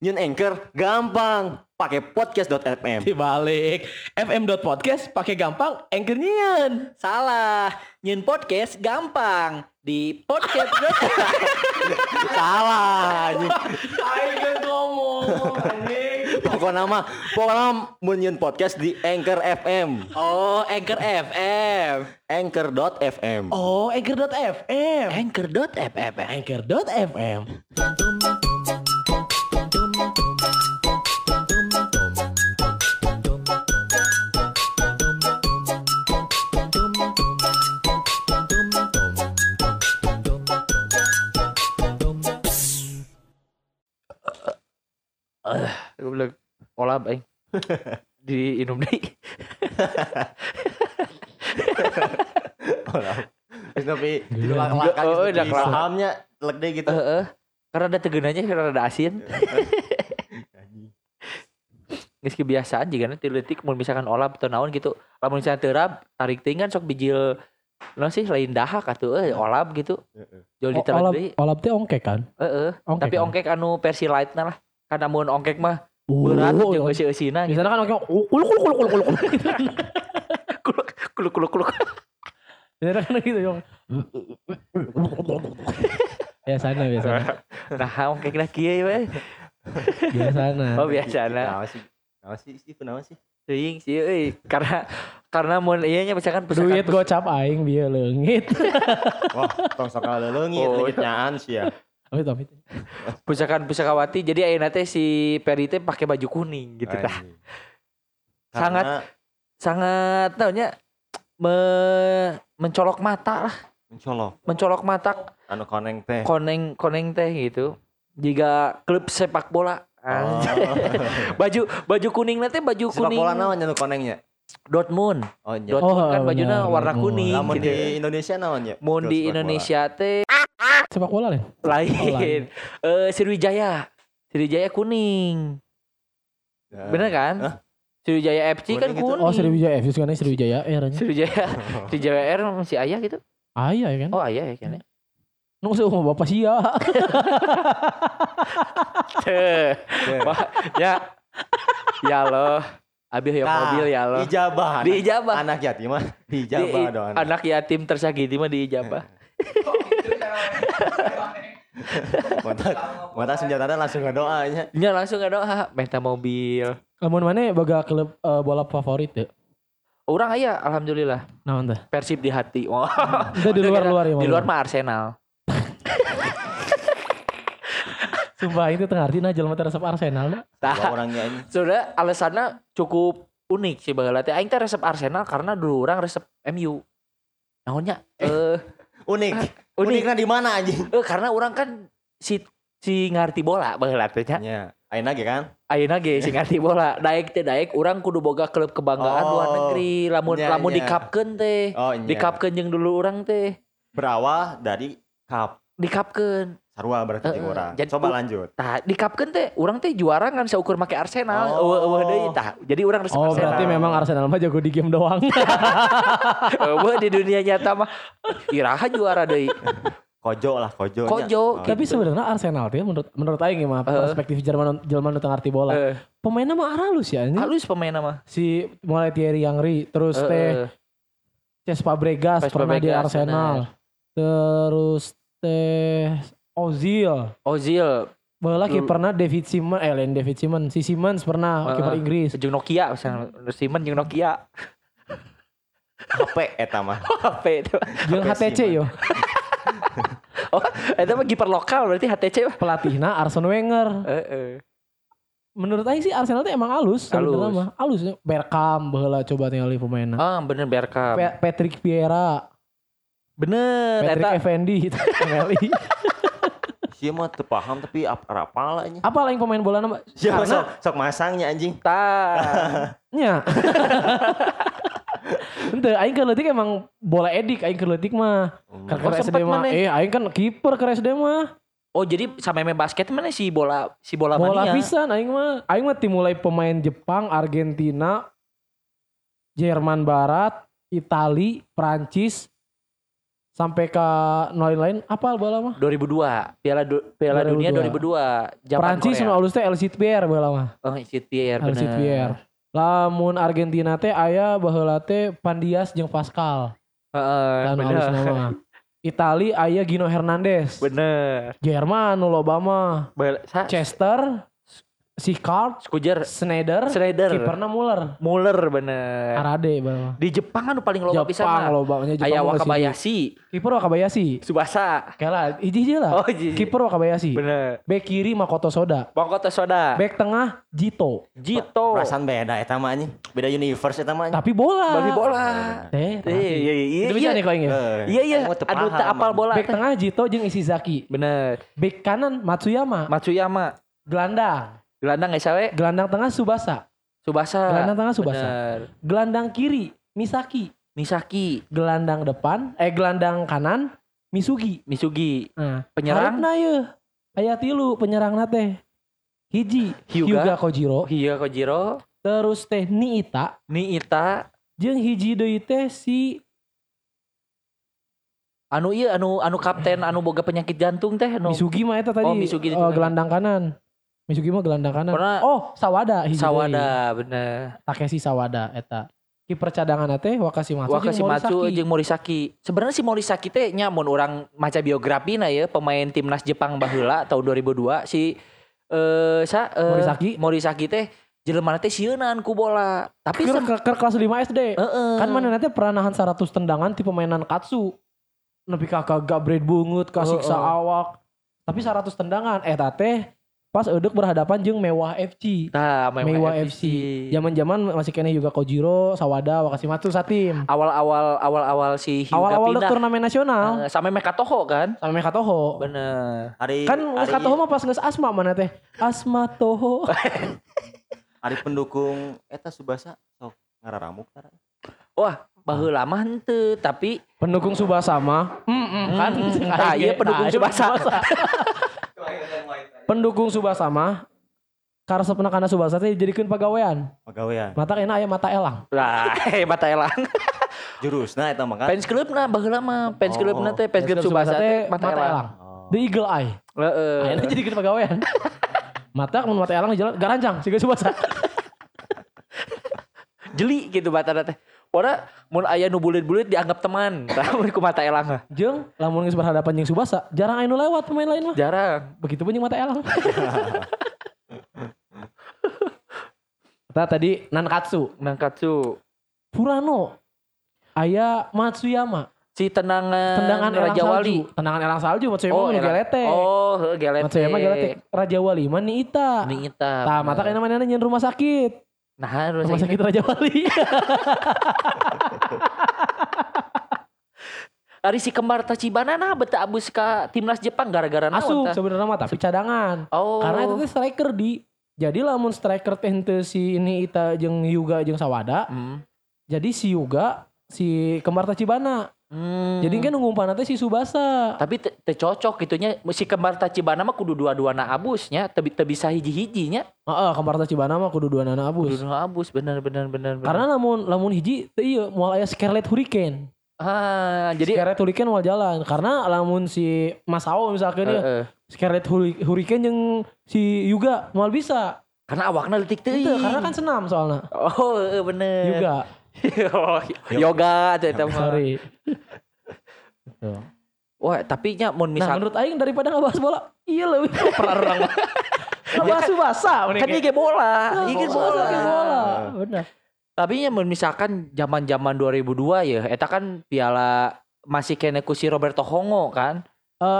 Nyun Anchor gampang, pakai podcast.fm. Dibalik, fm.podcast pakai gampang, Anchor nyun. Salah, nyun podcast gampang di podcast. Salah. Ayo ngomong. Pokoknya nama nyun podcast di Anchor FM. Oh, Anchor FM. Anchor.fm. Oh, Anchor.fm. Anchor.fm. Anchor.fm. Aku bilang olah baik di inum deh. Olah. Tapi langkah udah kelahamnya lek deh gitu. Karena ada tegenanya, karena ada asin. Nggak kebiasaan jika nanti letik mau misalkan olah atau naon gitu. Kalau misalkan terap tarik tingan sok bijil. Nah sih lain dahak atau olab gitu. Jauh ditelat deh. Olab teh ongkek kan? Ongkek tapi kan? Ongkek anu versi lightnya lah. Karena mau ongkek mah berat jeung eusi-eusina. Di sana kan ongkek kuluk. Kuluk. Beneran gitu ya. Biasana. Nah, ongkek lah kieu we. Biasana. Oh, biasana. Naon sih? Teuing sih euy, karena mun ieu nya misalkan pesakan duit gocap aing bieu leungit. Wah, tong sok leungit leungitnyaan sih ya. Oh, tapi pusakawati jadi ayeuna teh si Peri teh pakai baju kuning gitu tah. Sangat tahunya mencolok mata lah. Mencolok mata anu koneng teh. Koneng teh gitu. Jika klub sepak bola baju kuning nanti baju sepak kuning. Sepak bola naon anu konengnya? Dortmund. Oh, iya. Dortmund kan bajunya warna kuning. Lamun gitu. Di Indonesia naon ya? Mun di Indonesia teh sepak bola lain. Lain. Sriwijaya kuning. Ya. Bener kan? Hah? Sriwijaya FC kan kuning. Gitu. Oh, Sriwijaya FC kan Sriwijaya R nya. Sriwijaya R masih ayah gitu. Ayah ya kan? Oh, ayah ya kan. Nung sama bapak sih ya. Ya loh. Abih ya mobil ya loh. Ijabah. Diijabah. Anak yatim mah diijabah doang. Anak yatim tersakiti mah diijabah. Mata senjatana langsung ngadoanya. Nya langsung ngadoa. Meta mobil. Lamun mana baga klub bola favorit ya? Orang aya alhamdulillah. Naon teh? Persib di hati. Oh. Di luar mah Arsenal. Sumpah itu tengah arti najal mata resep Arsenal dah. Orangnya ini. Sudah alasannya cukup unik sih bagala teh. Aing teh resep Arsenal karena dulu orang resep MU. Naonnya? Unik. Uniknya di mana anjing? Karena orang kan si ngarti bola bagala teh nya. Nya. Ayeuna ge kan? Ayeuna ge si ngarti bola. Daek teh daek urang kudu boga klub kebanggaan luar negeri. Lamun dikapkeun teh. Dikapkeun jeung dulu urang teh. Berawal dari cup. Dikapkeun. Sarua berarti orang. Coba lanjut. Tah dikapkeun teh urang teh juara ngan saukur make Arsenal. Eueuh deui tah. Jadi urang resep Arsenal. Oh berarti memang Arsenal mah jago di game doang. Eueuh di dunia nyata mah iraha juara deui. Kojo. Oh, tapi gitu. Sebenarnya Arsenal teh menurut aing mah perspektif Jerman nu ngarti bola. Pemainna mah halus ya ini. Halus pemainna mah. Si mulai Thierry Henry terus teh Cesc Fabregas pernah di Arsenal. Terus teh Ozil. Bola kiperna David Simon, David Simon. Si Simons pernah kiper Inggris. Jeung Nokia misalnya, Simon jeung Nokia. HP eta mah. HP itu. Jeung HTC yo. Oh, eta mah kiper lokal berarti HTC. Pelatihna Arsene Wenger. Menurut aing sih Arsenal teh emang alus sebenarnya mah. Alus Bergkamp baheula coba ningali pemainna. Ah, bener Bergkamp. Patrick Vieira. Bener Patrick Effendi itu ningali. Dia mah terpaham tapi apal aja. Apal yang pemain bola nama? Ya, karena sok masangnya anjing. Nya. Ente, aing ke leutik emang bola edik, aing ke leutik mah. Ke SD mah. Aing kan kiper ke SD mah. Oh, jadi sampai main basket mana si bola mania. Bola pisan aing mah. Aing mah mulai pemain Jepang, Argentina, Jerman Barat, Itali, Prancis, sampai ke lain-lain apal bola mah 2002 Piala 2002. Dunia 2002 Jepang Prancis sama alus teh LCTR bola mah. Oh LCTR bener. LCTR. Lamun Argentina teh aya baheula teh Pandias jeung Pascal. Heeh bener. Itali aya Gino Hernandez. Bener. Jerman nu loba mah Chester Sijkard, Skujer, Schneider, kiperna Muller bener. Arade bener. Di Jepang kan paling loba pisan. Jepang lobanya Jepang. Aya Wakabayashi. Kiper Wakabayashi. Tsubasa. Kalah, hiji-hiji lah. Oh, kiper Wakabayashi. Bener. Bek kiri Makoto Soda. Bek tengah Jito. Perasaan beda eta mah anjing. Beda universe eta mah. Tapi bola. Iya. Bisa nih kau ingat. Iya. Aduh teu apal bola. Bek tengah Jito jeung Ishizaki. Bener. Bek kanan Matsuyama. Gelandang tengah Tsubasa. Bener. Gelandang kiri Misaki. Gelandang kanan Misugi. Nah. Penyerang harapna ye. Aya 3 penyerangna teh. Hiji Hyuga Kojiro. Terus teh Niita. Jeung hiji deui teh si anu kapten anu boga penyakit jantung teh no. Misugi mah eta tadi. Oh, Misugi gelandang kanan. Misugi mah gelandang kanan. Pernah, Sawada bener. Takeshi Sawada eta. Kiper cadanganna teh Wakashimatsu jeung Morisaki. Sebenarnya si Morisaki teh nya mun urang maca biografina ya pemain timnas Jepang baheula tahun 2002 si Morisaki teh jelema teh sieunan ku bola. Tapi ke kelas 5 SD. Kan manehna teh peranahan 100 tendangan ti pemainan katsu. Nepi ka gabret beungeut ka siksa awak. Tapi 100 tendangan eta teh pas eudek berhadapan jeung Mewah FC. Nah, Mewah FC. Zaman-zaman masih kena Hyuga Kojiro, Sawada, Wakashimatsu satim. Awal-awal si Hyuga pindah. Awal-awal turnamen nasional. Sampai Mekatoho kan? Sampai Mekatoho. Bener. Kan Mekatoho mah pas geus asma mana teh? Asma Toho. Ari pendukung eta Tsubasa sok ngararamuk tara. Wah, baheula mah henteu tapi pendukung Tsubasa mah. Kan tah ieu pendukung Tsubasa. Pendukung Tsubasa mah karesepna kana Tsubasa teh dijadikeun pagawean. Mata kena aya mata elang. Lah, mata elang. Jurusna eta mah kan. Fans clubna baheula mah, fans clubna teh fans club Tsubasa teh mata elang. The Eagle Eye. Heeh. Ayeuna jadikeun pagawean. Mata mun mata elang jalan garanjang siga Tsubasa. Jeli gitu batana teh. Ora mun aya nu bulit-bulit dianggap teman. Tah mun ku mata elang mah. Jeung lamun geus berhadapan jeung Tsubasa, jarang aya nu lewat pemain lain mah. Jarang. Begitupun jeung mata elang. Tah tadi Nankatsu. Purano. Aya Matsuyama. Si tendangan Raja Wali. Tendangan elang salju Matsuyama gelete. Oh, heuh gelete. Matsuyama gelete. Raja Wali mah Niita. Tah mata kana mainanna nyen rumah sakit. Nah, rumah sakit Raja Wali. Ari si kembar Tachibana nah beta abus ka timnas Jepang gara-gara naon tah? Asup sebenarnya mah tapi cadangan. Oh. Karena itu striker di. Jadi lamun striker teh henteu si Niita jeung Hyuga jeung Sawada. Jadi si Hyuga si kembar Tachibana. Jadi kan ngumpanna teh si Tsubasa. Tapi teu cocok gitu nya si kembar Tachibana mah kudu dua-duana abus nya, teu bisa hiji-hiji nya. Heeh, kembar Tachibana mah kudu duana abus. Bener. Karena lamun hiji teu ieu moal aya Scarlet Hurricane. Jadi Scarlet Hurricane moal jalan karena lamun si Masao misalkan ieu Scarlet Hurricane jeung si Hyuga moal bisa. Karena awakna leutik teuing. Teu, karena kan senam soalna. Oh, bener. Hyuga yoga atau itu sorry. Wah tapi nya mun misal. Nah menurut aing daripada nggak bahas bola, iya lebih perang orang. Bahas Tsubasa, kan dia kayak bola, bola. Benar. Tapi nya mun misalkan zaman 2002 ya, eta kan piala masih kena ku si Roberto Hongo kan.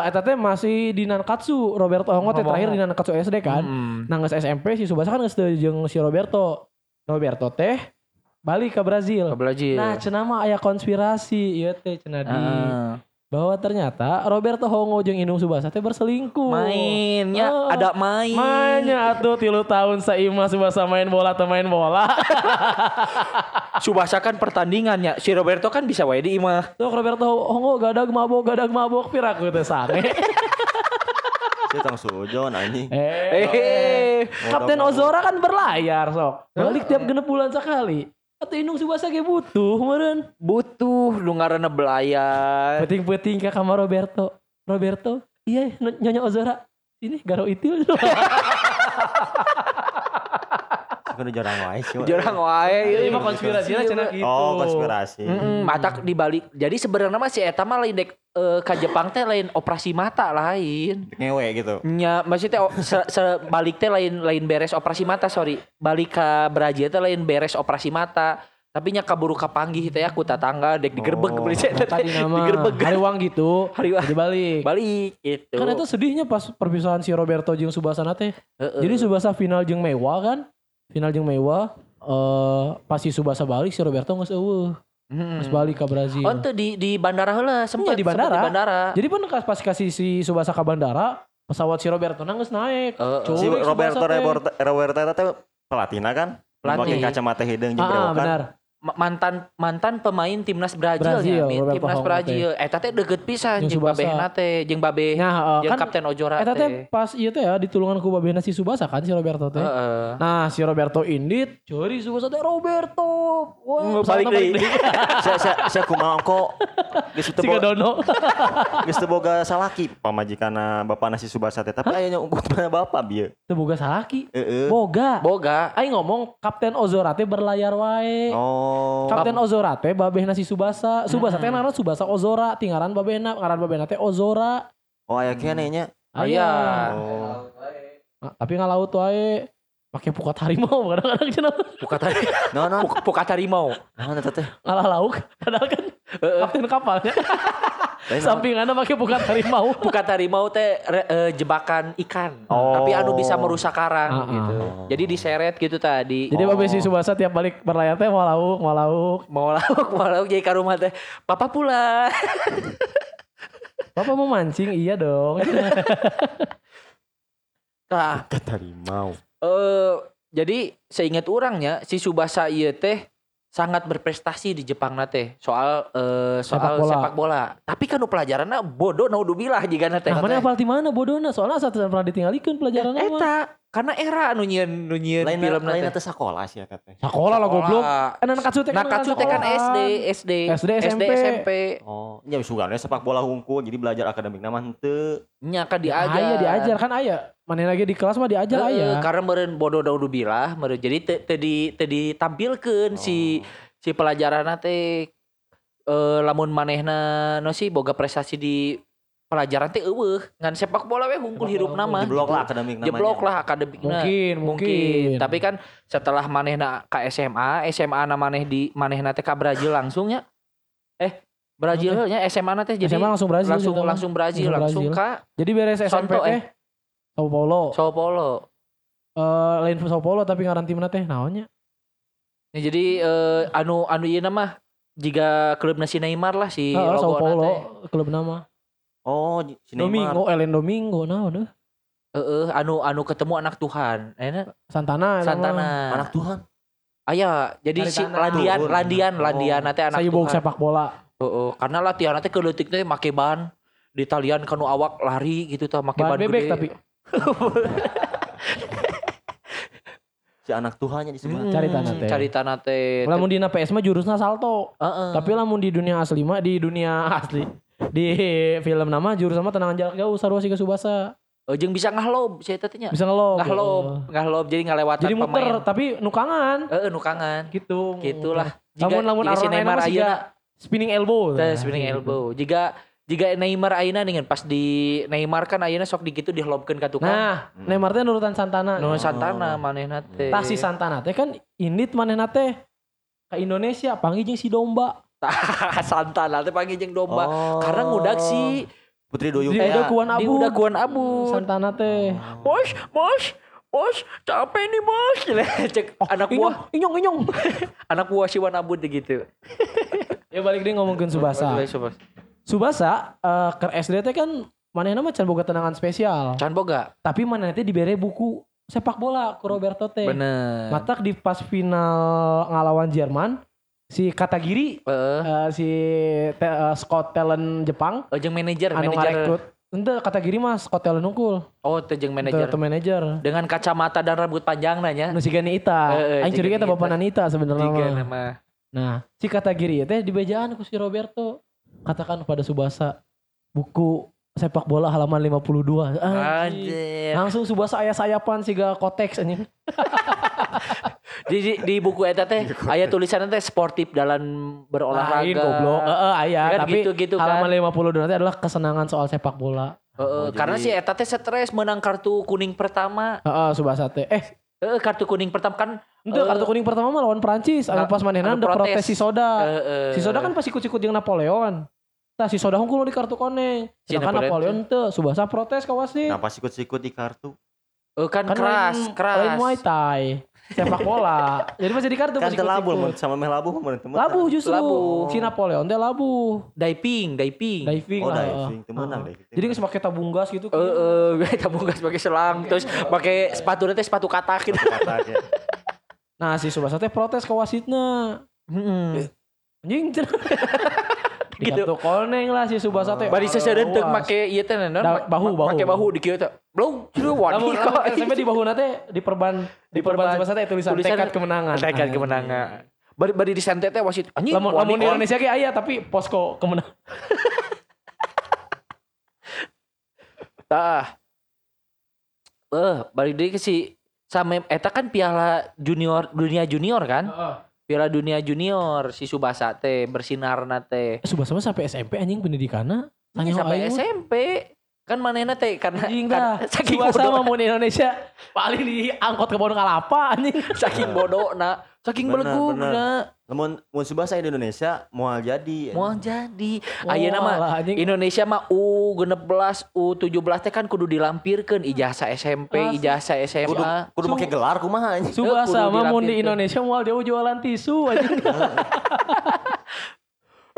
Eta teh masih di Nankatsu Roberto Hongo teh terakhir di Nankatsu SD kan. Nah geus SMP si Tsubasa kan geus teu jeung si Roberto teh. Balik ke Brazil. Nah, cenah mah aya konspirasi ieu teh cenah di bahwa ternyata Roberto Hongo jeung Inung Tsubasa teh berselingkuh. Mainnya ada main. Mainnya atuh 3 tahun saimah Tsubasa main bola. Tsubasa kan pertandingannya. Si Roberto kan bisa wae di imah. Tuh Roberto Hongo gadag mabok piraku teh sange. Dia tang sojon anjing. Kapten Ozora kan berlayar sok. Balik tiap 6 bulan sekali. Atau indung subasa kayak butuh kemarin. Butuh lu ngarana belayar. Peting-peting ke kamar Roberto. Roberto, iya nyonya Ozora. Ini garo itil. Kudu jarang wae. Jarang wae. Ini mah konspirasi lah cenah gitu. Oh, konspirasi. Matak dibalik. Jadi sebenarnya masih eta mah lain dek ka Jepang teh lain operasi mata lain. Ngewe gitu. Nya, maksudnya balik teh lain beres operasi mata, sorry. Balik ka Brazil teh lain beres operasi mata. Tapi nya kaburu kapanggih teh aku tatangga dek digerbek beli teh tadi nama. Digerbek hariwang gitu. Hariwang dibalik. Balik gitu. Kan itu sedihnya pas perpisahan si Roberto jeung Tsubasa teh. Jadi Tsubasa final jeung Meiwa kan? Final jeung Meiwa, pasti Tsubasa balik si Roberto geus eueuh. Geus balik ke Brazil. Oh, tuh di bandara heula, sempat di bandara. Jadi pun pas kasih si Tsubasa ke bandara, pesawat si Roberto geus naik. Si Roberto teh pelatina kan? Pelatih kacamata hidung jeung brewokan. Benar. Mantan pemain timnas Brazil ya, timnas Brazil. Eta teh deukeut pisan jeung Babehna teh, jeung Babe, jeung kapten Ojora teh. Eta teh pas ieu teh ya ditulungan ku Babehna si Tsubasa kan si Roberto teh. Nah, si Roberto indit, curi Tsubasa teh Roberto. Wah, balik deui. Saya kumaha engko geus teu boga. Geus teu boga salaki pamajikanna bapana si Tsubasa teh, tapi aya nya unggul bapa bieu. Teu boga salaki. Boga. Aing ngomong kapten Ozora teh berlayar wae. Kapten Ozora teh babehna si Tsubasa. Tsubasa teh ngaran Tsubasa Ozora, tingaran babehna, ngaran babehna teh Ozora. Oh aya keneh nya. Aya. Tapi ngalaut wae. Pakai pukat harimau kadang-kadang cenah. Pukat harimau. No. Pukat harimau. Naon eta teh? Ngalah lauk. Padahal kan kapten kapalnya. Sampinganna pakai pukat harimau. Pukat harimau teh jebakan ikan. Tapi anu bisa merusak karang gitu. Jadi diseret gitu tadi. Jadi babe si Tsubasa tiap balik berlayar teh mau lauk jadi ka rumah teh. Papa pulang. Papa mau mancing iya dong. Tah, pukat harimau. Jadi seingat orangnya si Tsubasa ieu teh sangat berprestasi di Jepangna teh soal sepak bola. Tapi kan pelajaranna bodoh naudubillah jigana teh. Nah, mana apal ti mana bodohna? Soalna satu pernah ditinggalikeun pelajaranna. Eta karena era anu nyieun filmna teh. Lain teh sakola sia teh. Sakola lah goblok. Nakatsu teh kan SD SMP. Oh, nya sugana sepak bola hungkul jadi belajar akademikna mah henteu. Nya ka diajar. Aya diajar kan aya. Mana lagi di kelas mah diajar aya. Karena meureun bodoh daudubillah, meureun jadi teh ditampilkeun si pelajaranna teh lamun manehna no si boga prestasi di pelajaran teh eueuh ngan sepak bola we hungkul hirupna mah. Jeblok lah akademikna. Mungkin. Tapi kan setelah manehna ka SMA-na maneh di manehna teh ka Brazil langsungnya. Brazilnya SMA-na teh jadi SMA langsung Brazil. Ka jadi beres SMP teh Sao Paulo. Lain Sao Paulo tapi ngaran timna teh naonnya. Ya jadi anu ieu mah jiga klubna si Neymar lah si Sao Paulo klubna mah. Oh, si Neymar. Domingo naon deh. Anu ketemu anak Tuhan. Santana. Anak Tuhan. Aya, jadi si Landian teh anak Tuhan. Saya boga sepak bola. Karena latihan teh keleutik teh make ban. Di talian kanu awak lari gitu tah make ban bebek gede. Tapi si anak Tuhannya disebut cari tanah teh. Lamun di PS mah jurusna salto. Tapi lamun di dunia asli di film nama jurusna mah tenangan jarak jauh sarua si Tsubasa. Jeung bisa ngahlob si eta teh nya. Bisa ngahlob jadi ngalewatan pemain. Jadi muter tapi nukangan. Nukangan. Gitu. Gitulah. Lamun Neymar ayeuna spinning elbow. Jika Neymar ayeuna dengan pas di Neymar kan ayeuna sok dikitu dihlobkeun ka tukang. Nah, Neymar teh nurutan Santana. Santana manehna teh. Tah si Santana teh kan indit manehna teh ka Indonesia panggih jeung si domba. Santana teh panggih jeung domba. Karena ngudag si Putri Duyung teh. Di udah kuan abu. Santana teh. Bos, capek nih bos. Cek anak buah. Inyong. Anak buah si Wan Abu gitu. Ya balik deh ngomongkeun Tsubasa. Tsubasa ke SD teh kan manehna mah can boga tenangan spesial. Tapi manehna teh dibere buku sepak bola ku Roberto teh. Bener. Matak di pas final ngalawan Jerman si Katagiri si Scott talent Jepang jeung manajer anu ngarekrut Ente kata gini mas, kotel nungkul. Oh, tejeng manajer. Itu manajer. Dengan kacamata dan rambut panjang nanya. Nu sigana Ita. Aing curiga eta bapanan Ita sebenarnya. Tiga nama. Nah, si kata giri teh di bejaan ku si Roberto. Katakan pada Subasa buku sepak bola halaman 52. Anjir. Langsung Subasa aya sayapan siga kotex anjing. Di buku eta teh aya tulisan teh sportif dalam berolahraga. Lain goblok. Aya kan, tapi gitu-gitu kan. Halaman 52 teh adalah kesenangan soal sepak bola. Karena si eta teh stres menang kartu kuning pertama. Subasa teh. Kartu kuning pertama kan. Itu kartu kuning pertama mah lawan Prancis. Pas manehna ada protes si Soda. Si Soda kan pas ikut-ikut jeung Napoleon. Tah si Soda hungkul di kartu koneng. Sedangkan Napoleon teh Subasa protes ka wasit. Nah pas ikut-ikut di kartu. Kan keras. Lain Muay Thai. Sepak bola. Jadi masih di kartu kan labuh sama meh labuh teman-teman. Labuh justru. Si Napoleon teh labuh. Diving. Oh, diving temenan deh. Jadi geus make tabung gas gitu. Tabung gas pakai selang terus pakai sepatu teh sepatu katak gitu. Nah, si Subasa teh protes ka wasitna. Heeh. Anjing. Di kartu koneng lah si Subasa teh. Bari seseureun teu make ieu teh naon? Bahu. Make bahu di kieu teh. Blong, juru wani kok. Sampai di bahuna teh diperban Subasa teh tulisan tekad kemenangan. Tekad kemenangan. Bari di santet teh wasit. Anjing. Lamun di Indonesia ge aya tapi posko kemenangan. Tah. Bari deui ke si Samem eta kan piala junior dunia junior kan? Piala dunia junior si Subasa teh bersinarna teh. Subasa mah sampai SMP anjing pendidikanna. Sampai SMP. Kan manehna teh karena saking bodohna mun Indonesia paling diangkot ke Pondok Kelapa anjing saking bodohna saking beleguna. Lamun Subasa di Indonesia moal jadi. Ayeuna mah Indonesia mah U16 U17 teh kan kudu dilampirkeun ijazah SMP kudu make gelar kumaha anjing. Subasa mah mun di Indonesia moal dia jualan tisu anjing.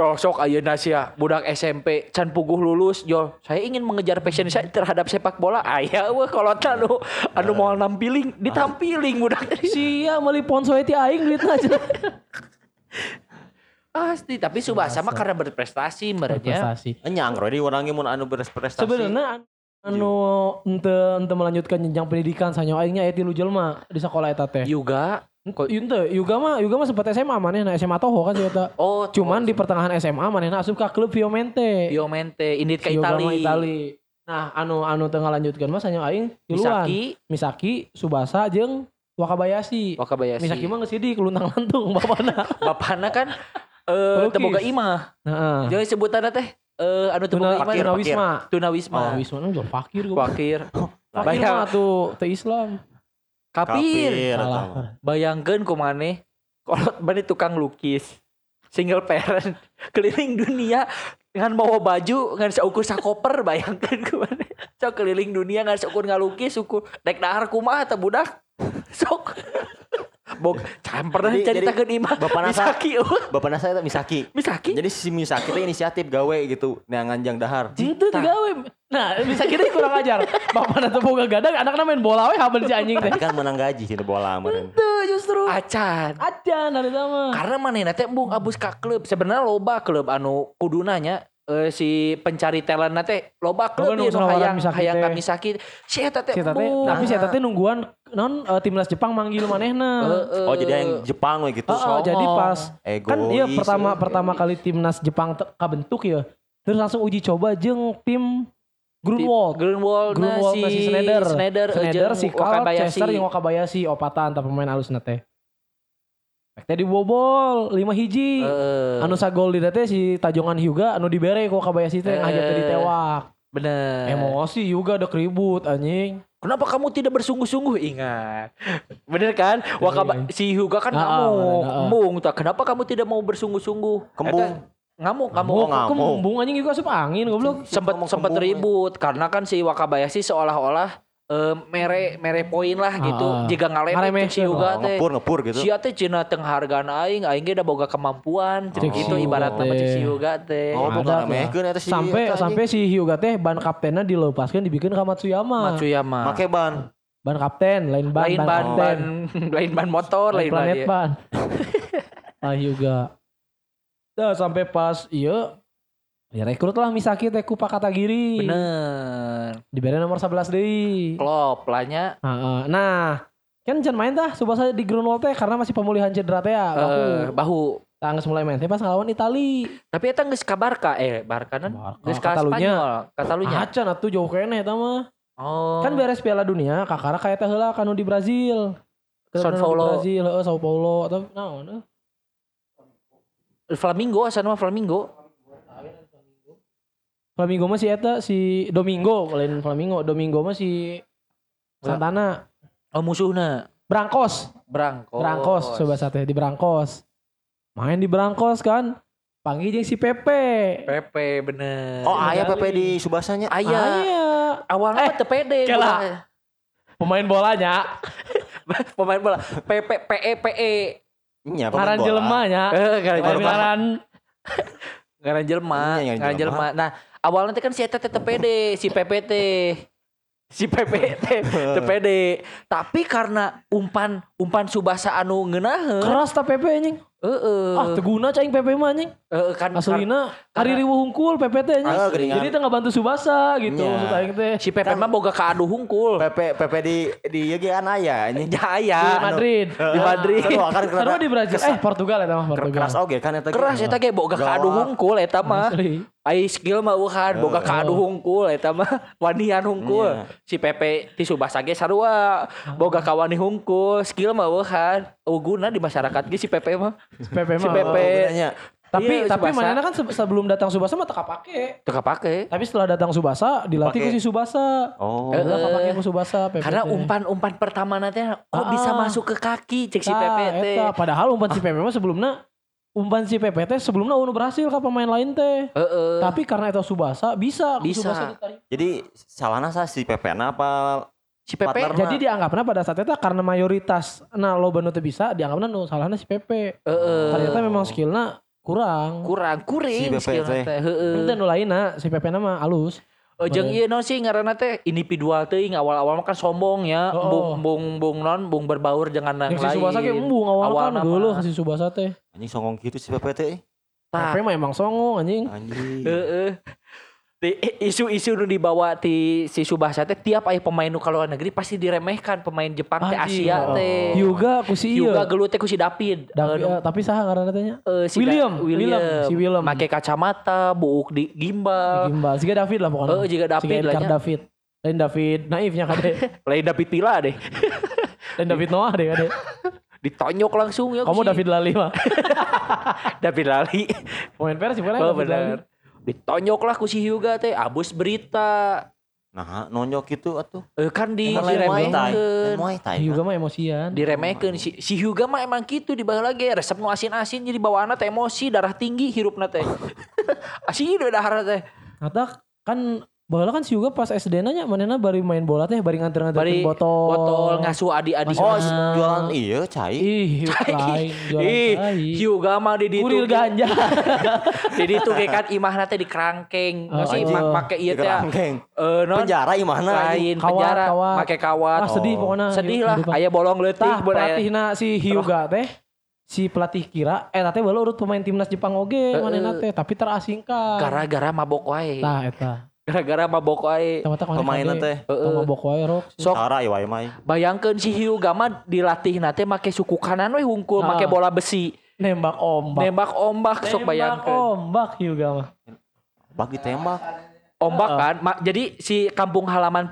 Oh sok ayeuna sia budak SMP can puguh lulus yo saya ingin mengejar passion saya terhadap sepak bola aya we kolotna anu moal nampiling ditampiling budak sia meuli ponsoe ti aing duitna aja. Asti tapi Subasa mah karena berprestasi merenya. Nyangro di warange mun anu berprestasi. Sebenarnya anu henteu melanjutkan jenjang pendidikan sanyo aingnya aya 3 jelema di sekolah eta teh. Yuga Yuga mah sempat SMA manehna SMA Toho kan cerita. Oh, cuman di pertengahan SMA manehna asup ka klub Piemonte indit ka Itali. Nah, anu teu ngalanjutkeun mah sanyo aing tiluan. Misaki, Subasa jeung Wakabayashi. Misaki mah geus sidik luntang-lantung bapana. Bapana kan teu boga imah. Heeh. Jadi sebutanna teh anu teu boga imah Tunawisma. Wisma mah fakir. Fakir mah tuh teu Islam. Kapir. Bayangkan kumane kolot bani tukang lukis single parent keliling dunia dengan bawa baju ngan saukur sakoper bayangkan kumane sok keliling dunia ngan saukur ngalukis suku dek dahar kumaha teh budak sok bog camper dan ceritakeun imah Misaki jadi si Misaki teh inisiatif gawe gitu nganjang dahar itu gawe. Nah, bisa kita kurang ajar. Bapakna teu boga gadang, anakna main bola we habeun si anjing teh. Kan menang gaji di bola meureun. Henteu justru. Acan ari sama. Karena manehna teh embung abus ka klub. Sebenarnya loba klub anu kuduna nya si pencari talentna teh loba klub ieu hayang ka Misaki. Si eta teh. Tapi si eta teh nungguan non timnas Jepang manggil manehna. Oh, jadi yang Jepang we gitu. Oh, jadi pas kan dia pertama kali timnas Jepang kabentuk ya. Terus langsung uji coba jeung tim Grunwald na si Schneider si Carl Chester yang Wakabayashi opatan tanpa pemain alusna teh. Pek teh dibobol 5-1. Anu sagol di teh si Tajongan Hyuga anu dibere ku Wakabayashi teh ngajak teh ditewak. Bener. Emosi Hyuga dek ribut anjing. Kenapa kamu tidak bersungguh-sungguh? Ingat. Bener kan? Si Hyuga kan ngamuk. Kenapa kamu tidak mau bersungguh-sungguh? Kembung. Ngamuk. Kembung anjing juga asup angin goblok. Sempet ribut karena kan si Wakabayashi seolah-olah mere poin lah gitu. Jiga ngalemeh si Hyuga teh. Ngepur gitu. Sia teh cenah teu hargaan aing ge da boga kemampuan gitu ibaratna mah si Hyuga teh. Oh, boga remehkeun eta si. Sampai si Hyuga teh ban kaptenna dileupaskeun dibikeun ka Matsuyama. Make ban kapten, lain ban motor, lain ban. Ah Hyuga. Sampai pas iya Ya rekrutlah Misaki Tekupa Katagiri. Bener. Diberi nomor 11 deui. Klop lahnya. Nah, kan jangan main tah Subasa di Grunwald teh karena masih pemulihan cedera teh ya. Bahu. Tah geus mulai main teh pas ngalawan Itali. Tapi eta geus ka Barca Barca geus ka Spanyol, Catalunya. Acan atuh jauh keneh eta mah. Oh. Kan beres Piala Dunia kakara ka eta heula kanu di Brazil. Sao Paulo. Brazil, Sao Paulo atau naon? Flamingo asan mah Flamingo. Flamingo mah si eta si Domingo, lain Flamingo, Domingo mah si Santana. Oh musuhna. Brangkos. Coba sate di Brangkos. Main di Brangkos kan. Panggil jeung si Pepe. Pepe bener. Oh aya Pepe di Subasanya. Aya. Awalnya mah teu pede. Pemain bolanya. Pemain bola. Pepe PE. Nya pemain bola. Jelemanya. Ngaran jelema, Nah, awalnya kan si eta TPD, si PPT. Si PPT TPD. Tapi karena umpan Subasa anu ngeunaheun. Keras ta PP anjing. Ah, teu guna cai PP mah anjing. Kan aslina ari riweuh hungkul PPT anjing. Jadi teu ngabantu Subasa gitu maksud aing teh. Si PP mah boga kaadu hungkul. PP di ieu ge an aya anjing. Di Madrid. Sarua di Brazil. Portugal eta mah Portugal. Keras oge kan eta. Keras eta ge boga kaadu hungkul eta mah. Ai skill mah eueuhan boga kaadu hungkul eta mah wanian hungkul. Si PP ti Subasa ge sarua boga kawani hungkul, skill mah eueuhan. Guna di masyarakat ge si PP mah. Si PP. Tapi manehna kan sebelum datang Subasa mah teu kapake. Tapi setelah datang Subasa dilatih ku si Subasa. Oh. Kapake ku Subasa PP. Karena umpan-umpan pertamana teh bisa masuk ke kaki cek si PP teh. Padahal umpan si PP mah sebelumna unu berhasil ka pemain lain teh. Tapi karena eta Subasa bisa. Subasa ditarik. Jadi salahna si PP-na apa? Si Pepe jadi dianggapnya pada saat itu karena mayoritas loba nu teu bisa dianggapnya nu salahna si Pepe. Ternyata memang skillnya kurang si Pepe teh. Heueuh. Nu lainna si Pepe mah alus. Jeung ieu naon sih ngaranna teh individual teuing awal-awal mah kan sombong ya. Bung berbaur jangan lain. Si Subasa ge embung awal kan geuleuh si Subasa teh. Anjing songong kitu si Pepe teh. Pepe mah emang songong anjing. Heueuh. Isu-isu nu dibawa ti si Subasa teh tiap aya pemain nu ka luar negeri pasti diremehkan pemain Jepang teh Asia teh. Hyuga ku si ieu. Hyuga gelut teh ku si David. Tapi saha ngaranna teh nya? Si William. Si William make kacamata, buuk di gimbal. Siga David lah pokona. Heeh, siga David lah nya. David. Lain David naifnya kade. Lain David Pila deh. Lain David Noah deh kade. Ditonyok langsung ya. Kamu David Lali mah. David Lali. Pemain Persib kan. Oh benar. Ditonyoklah ku si Hyuga teh abus berita. Nah, nonyok itu atuh. Kan diremehkeun. Hyuga mah emosian. Diremehkeun si Hyuga mah emang kitu di baheula ge resep nu asin-asin jadi bawaanna teh emosi, darah tinggi hirupna teh. Asin we dahar teh. Hatak kan baheula kan si Hyuga pas SD-na nya manehna bari main bola teh bari nganter-nganterkeun botol ngasuh adik-adik. Oh, jualan ieu cai. Ih, Hyuga mah di ditu. Kurir ganja. Jadi tuh ge kan imahna teh di kerangkeng. Masih make ieu teh. Penjara imahna lain penjara make kawat. Sedih pokona. Sedih lah aya bolong leutik mun aya. Pelatihna si Hyuga teh. Si pelatih kira eta teh baheula urut pemain timnas Jepang oge manehna teh tapi terasingkan. Gara-gara mabok wae. Tah eta. Gara-gara mabok wae. Pemainan teh. Mabok wae rok. Sok arai wae mah. Bayangkeun si Hyuga mah dilatihna teh make suku kanan we hungkul make bola besi. Nembak ombak sok bayangkeun. Nembak ombak Hyuga mah. Bagi tembak. Ombak kan. Jadi si kampung halaman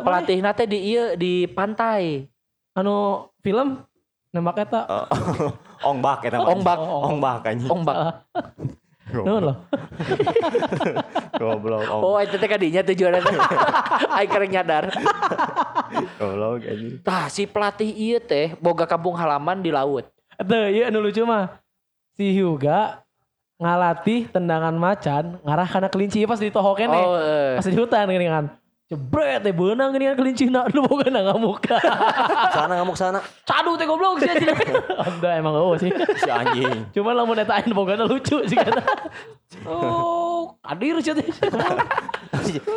pelatihna teh di ieu di pantai. Anu film nembak eta. Ombak. Nuhun loh. Goblok. Oh, itu teh kadinya tujuannya. Aing keur nyadar. Goblok anjing. Tah si pelatih ieu teh boga kampung halaman di laut. Teu ieu anu lucu mah. Si Hyuga ngalatih tendangan macan ngarah kana kelinci pas ditohokeun teh. Pas di hutan geuningan. Jebret teh beunang geuningan kelincina lu boga ngamuka. Sana ngamuk sana. Cadu teh goblok sih anjing. Udah emang sih. Si anjing. Cuman lamun eta aing bogana lucu sih kata. Oh, kadir sih teh.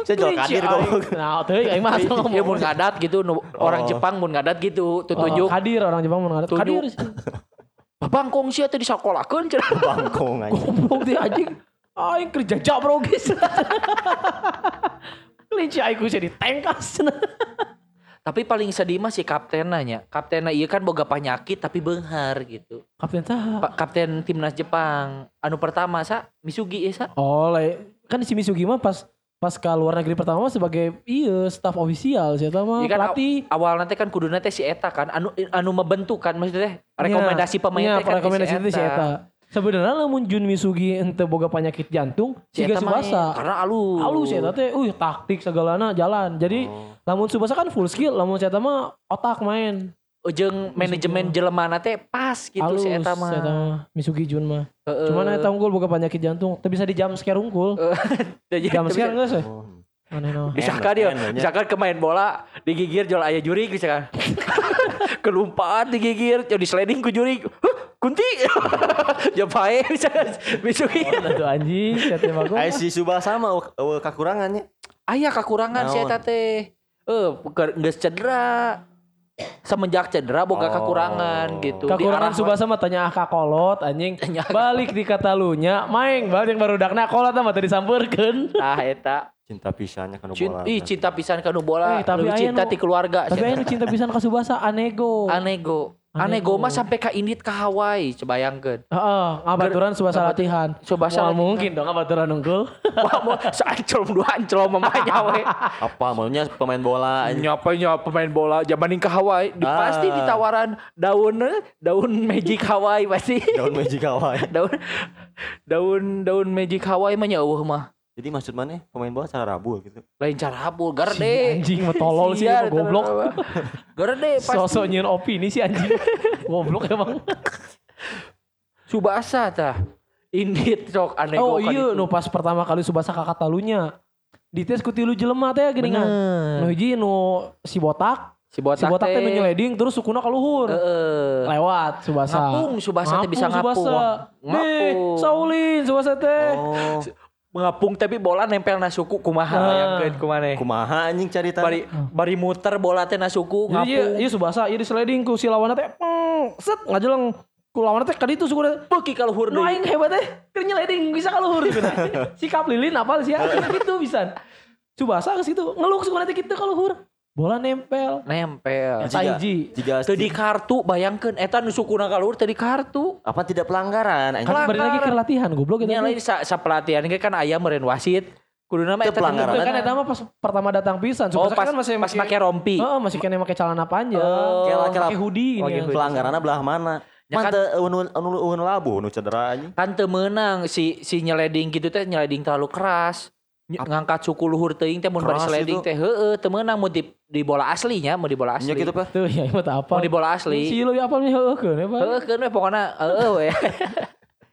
Saya jol kadir goblok. Nah, teh aing mah asa ngomong mun ngadat gitu orang Jepang mun ngadat gitu tutunjuk. Kadir orang Jepang mun ngadat. Kadir sih. Babangkong sih teh disakolakeun cenah. Babangkong anjing. Goblok teh anjing. Aing kerja jak bro guys. Kelinci aing ku jadi tengkas. Tapi paling sedih mah si kaptenna nya. Kaptenna ieu kan boga penyakit tapi beunghar gitu. Kapten saha? Kapten timnas Jepang. Anu pertama sa Misugi ya sa. Oh, kan si Misugi mah pas ke luar negeri pertama mah sebagai ieu staff ofisial sia eta mah kan pelatih. Awal nanti kan kuduna teh si eta kan anu membentuk kan maksudnya rekomendasi pemain teh kan si eta. Sebenarnya lamun Jun Misugi ente boga penyakit jantung siga Subasa karena alus eta teh taktik segalana jalan. Jadi lamun Subasa kan full skill, lamun eta mah otak main. Jeung manajemen jelemana teh pas gitu si eta mah. Misugi Jun mah. Cuman eta unggul boga penyakit jantung, teu bisa di jump scare unggul. Jump scare geus. Bisakah dia? Bisakah kemain bola digigir jol aya jurig bisa kan. Kelumpaan digigir, di sliding ku jurig. Kunti, japai bisa kan itu anjing, kata bagus. Ayo si Subasa sama kekurangannya. Ayah kekurangan si eta teh, nggak cedera. Semenjak cedera boga kekurangan gitu. Kekurangan Subasa mah tanya kakolot anjing. Balik di katalunya, maeng balik baru dakna kolot mah tadi sampeurkeun. Tah eta cinta pisannya kanu bola. Cinta pisan kanu bola. Tapi cinta ti keluarga. Tapi anu cinta pisan ka Subasa anego. Anego mah sampai ka Indit ka Hawaii, coba bayangkeun. Heeh, ngabaturan Subasa latihan. Subasa mungkin dong ngabaturan unggul. Wah, sancol dua ancol mamanya we. Apa maunya pemain bola? Nyapanya pemain bola jabaning ka Hawaii, pasti ditawaran daun magic Hawaii pasti. Daun magic Hawaii mah nya eueuh mah. Jadi maksud mana pemain bola cara rabul gitu. Lain cara rabul, garde. Si anjing metolol sih sama goblok. Garde pasti. Sosok nyeun opini si anjing. Goblok emang. Subasa tah. Indit sok anego kan. Oh iya nu pas pertama kali Subasa ka Katalunya. Dites ku tilu jelema teh geuningan. Nu hiji nu si botak teh nyeleding terus sukuna ka luhur. Lewat Subasa. Ngapung Subasa teh bisa ngapung. Ngapung. Saulin Subasa teh. Mengapung tapi bola nempel na suku kumaha hayangkeun kumane. Kumaha anjing carita. Bari muter bola teh na suku ngapung. Ieu Subasa ieu disliding ku si lawanna teh set ngajeleng ku lawanna teh ka ditu suku beuki ka luhur deui. Nu aing hebat teh keur nyeleding bisa ka luhur si kap lilin apal sia kitu pisan. Subasa geus kitu ngeluk sukuna teh kitu ka luhur. Bola nempel. Taiji. Teu di kartu bayangkeun eta nu sukuna ka luhur teu di kartu. Apa tidak pelanggaran? Kan bari lagi ke latihan goblog eta. Nya lain sa pelatihan ge kan aya meureun wasit. Kuduna mah eta kan eta mah pas pertama datang pisan. Kan masih pas make rompi. Heeh, masih kene make celana panjang. Make hoodie gini. Pelanggaranna belah mana? Kan anu labu nu cedera anjing. Kan teu meunang si nyeleding kitu teh nyeleding terlalu keras. Ngangkat suku luhur teuing teh mun bari sliding teh heueuh teu meunang mun di bola aslinya mun di bola asli. Nya kitu teh. Teu ya mah teu apa. Mun di bola asli. Si lu ya apa heueuhkeun we. Heueuhkeun we pokona heueuh we.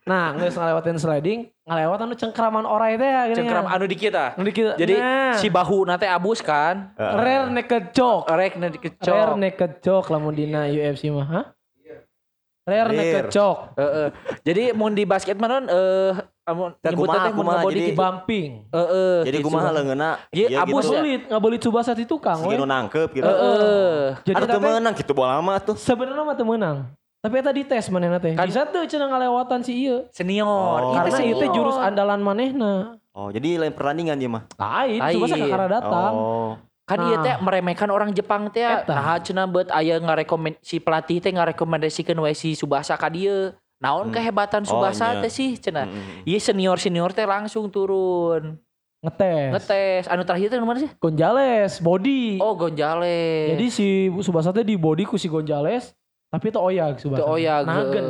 Nah, geus ngalewatin sliding, ngalewat anu cengkeraman oray teh geuningan. Cengkeram anu dikit tah. Jadi si bahuna teh abus kan. Rare naked joke. Rare naked joke lamun dina UFC mah, ha? Rare naked joke. Jadi mun di basket mah non nyebutnya teh mun body bumping. Jadi kumaha leungeuna. Ieu abus sulit ngabeuli Subasa ti tukang we. Sigeu nangkep gitu. Jadi teu meunang kitu bola mah tuh. Sebenarnya mah teu meunang. Tapi eta dites manehna teh. Bisa teu cenah ngalewatan si ieu senior. Karena ieu teh jurus andalan manehna. Oh, jadi lain pertandingan ieu mah. Lain Subasa kakara datang. Kan ieu teh meremehkan orang Jepang teh. Nah, cenah beut aya ngarekomen si pelatih teh ngarekomendasikeun we si Subasa ka dieu. Naon kehebatan Subasa teh sih cenah. Ieu senior-senior teh langsung turun. Ngetes. Anu terakhir teh nomor sih? Gonzales, body. Oh, Gonzales. Jadi si Subasa teh di body ku si Gonzales, tapi teu oyag Subasa. Teu oyag. Nagen.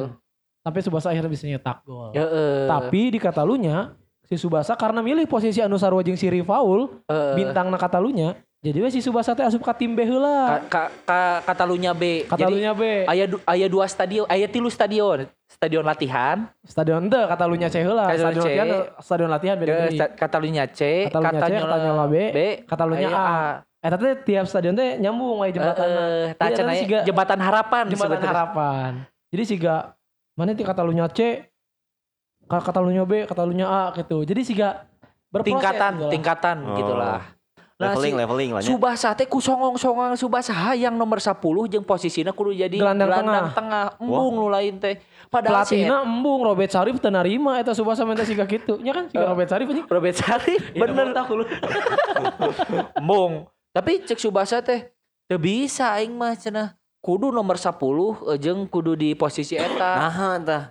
Tapi Subasa akhirnya bisa nyetak gol. Heeh. Tapi di Katalunya si Subasa karena milih posisi anu sarua jeung si Rifaul, bintangna Katalunya. Jadi we si Subasa teh asup ka tim B heula. Katalunya B. Katalunya B. Aya 2 stadion, aya 3 stadion. Stadion latihan, stadion teh Katalunya C heula. Stadion latihan beda deui. Katalunya C, Katalunya B, Katalunya A. Eta teh tiap stadion teh nyambung aya jembatanna. Eta cenah jembatan harapan. Jembatan harapan. Jadi siga mana ti Katalunya C, Katalunya B, Katalunya A gitu. Jadi siga berproses tingkatan gitulah. leveling lah. Subasa teh ku songong-songong Subasaha yang nomor 10 jeung posisina kudu jadi gelandang tengah. Embung lu lain teh. Padahal pelatihna embung Robert Sarif teu narima eta Subasa menta siga kitu. Nya kan siga Robert Sarif anjing. Robert Sarif bener tah kulo. Embung. Tapi cek Subasa teh teu bisa aing mah cenah. Kudu nomor 10 jeung kudu di posisi eta. Naha tah?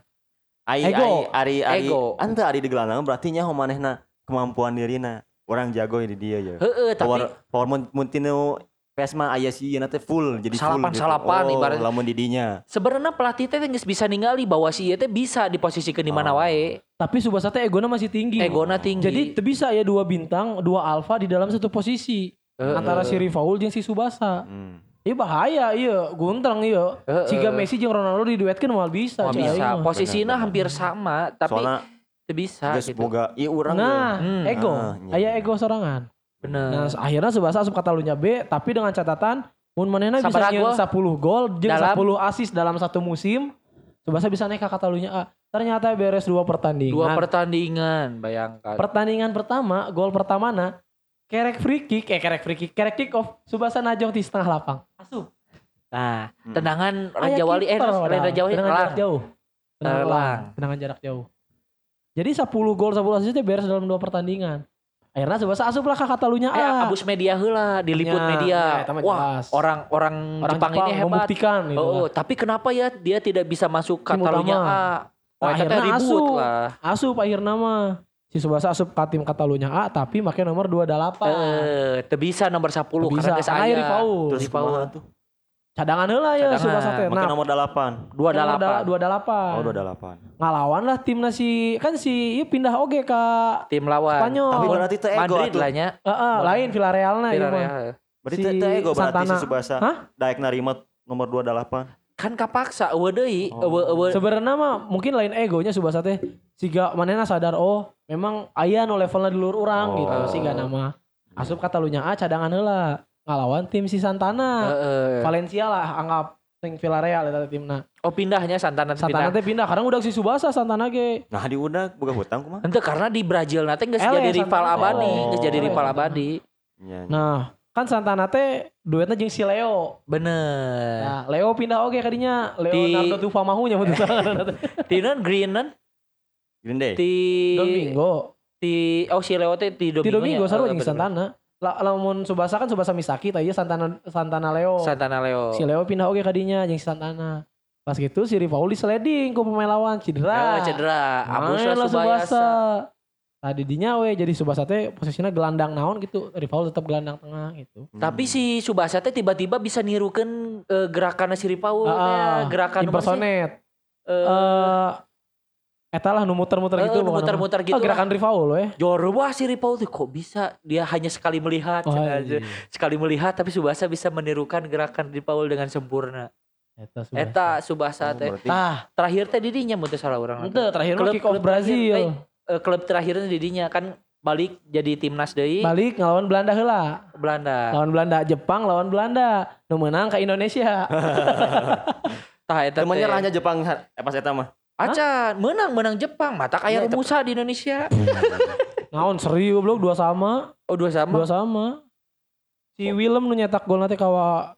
Ego. Anta ari di gelandang berarti nya homanehna kemampuan dirina. Orang jago di dia ya. Heeh, tapi power Montino Pesma aya si ieu teh full jadi salapan, full. Salapan-salapan gitu. Oh, ibarat lamun di dinya. Sebenarnya pelatih teh geus bisa ningali bahwa si ieu teh bisa diposisikeun di mana wae. Tapi Subasa teh egona masih tinggi. Egona tinggi. Jadi teu bisa ya dua bintang, dua alfa di dalam satu posisi. Antara si Rifaul jeung si Subasa. Iya bahaya, iya guntang, iya. Jika Messi jeung Ronaldo diduetkeun moal bisa. Moal bisa. Posisina hampir sama, tapi soalnya, bisa gitu. Semoga iya orang. Nah, ego. Aya ego sorangan. Bener. Nah, akhirnya Subasa asup katalunya B, tapi dengan catatan mun manehna bisa nyeun 10 gol jeung 10 assist dalam satu musim. Subasa bisa naik ke katalunya A. Ternyata beres 2 pertandingan. 2 pertandingan, bayangkan. Pertandingan pertama, gol pertamana kerek free kick, kerek kick off Subasa najong di setengah lapang. Asup. Nah, tendangan Raja Wali tendangan jarak jauh. Tendangan jarak jauh. Jadi 10 gol 10 assist itu beres dalam 2 pertandingan. Akhirnya Subasa asup lah kakak talunya abus media heula, diliput media. Wah, orang Jepang ini hebat. Membuktikan, gitu tapi kenapa ya dia tidak bisa masuk tim katalunya utama. A? Nah, akhirnya ribut lah. Asup akhirnya mah. Si Subasa asup ka tim katalunya A tapi make nomor 28. Teu bisa nomor 10 karena geus aya Rifaul. Terus Rifaul tuh. Cadangan heula ya Subasa teh. Make nomor 8. 28. Ngalawan lah timna si kan si ieu pindah oge ka tim lawan. Spanyol. Tapi berarti teu ego Madrid lah nya. Heeh, lain Villarrealna ieu mah. Berarti teu ego berarti si Subasa. Daek narima nomor 28. Kan kapaksa eueuh deui sebenarnya mah mungkin lain egonya Subasa teh siga manehna sadar memang aya nu levelna di luar urang gitu siga nama asup katalunya A cadangan heula ngalawan tim si Santana Valencia lah anggap ting Villarreal eta timna pindahnya Santana teh pindah karena udah si Subasa Santana ge nah diudak boga hutang kumaha henteu karena di Brazil na teh geus jadi rival abadi nah kan Santana teh duetnya jeung si Leo. Bener. Nah, Leo pindah oge kadinya. Leonardo Tufamahu nya mun teh. Tinan Green Day. Ti Domingo. Ti si Leo teh ti Domingo. Ti Domingo sarua jeung Santana. Lamun Subasa kan Subasa Misaki tah ieu Santana Leo. Santana Leo. Si Leo pindah oge kadinya jeung Santana. Pas gitu si Rifaul diseleding ku pemain lawan cedera. Abuslah Subasa. Tadi dinya jadi Subasa teh posisinya gelandang naon gitu, Rifaul tetap gelandang tengah gitu. Tapi si Subasa teh tiba-tiba bisa nirukeun gerakan si Rifaul gerakan impersonet. Eta lah nu muter-muter gitu loh. Muter-muter gitu. Gerakan Rifaul Jor wah si Rifaul teh kok bisa dia hanya sekali melihat tapi Subasa bisa menirukan gerakan Rifaul dengan sempurna. Eta Subasa teh. Terakhir teh di dinya mun teu salah urang. Henteu terakhir kick off Brazil. Klub terakhirnya didinya kan balik jadi timnas deui. Balik ngelawan Belanda heula. Jepang lawan Belanda. Nu meunang ka Indonesia. Tah eta menyerahnya Jepang pas eta mah. Acan menang Jepang mata kayak Musa di Indonesia. Naon serius blok 2-2. Oh 2-2. Si Willem nu nyetak golna teh ka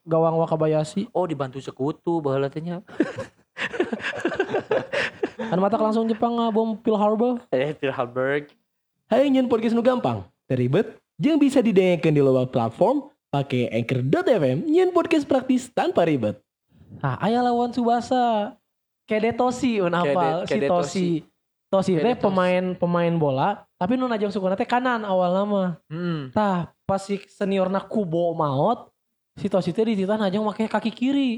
gawang Wakabayashi. Oh dibantu sekutu baheula teh nya. Kan matak langsung Jepang ngabom Pearl Harbor. Pearl Harbor. Hai nyen podcast nu gampang, teribet, jeung bisa didengarkeun di luar platform pake anchor.fm nyen podcast praktis tanpa ribet. Nah, aya lawan Subasa. Kedetoshi unapal si Toshi. Toshi teh pemain bola, tapi nu najong sukuna teh kanan awalna mah. Tah, pas si seniorna Kubo maot, si Toshi teh dititah najong make kaki kiri.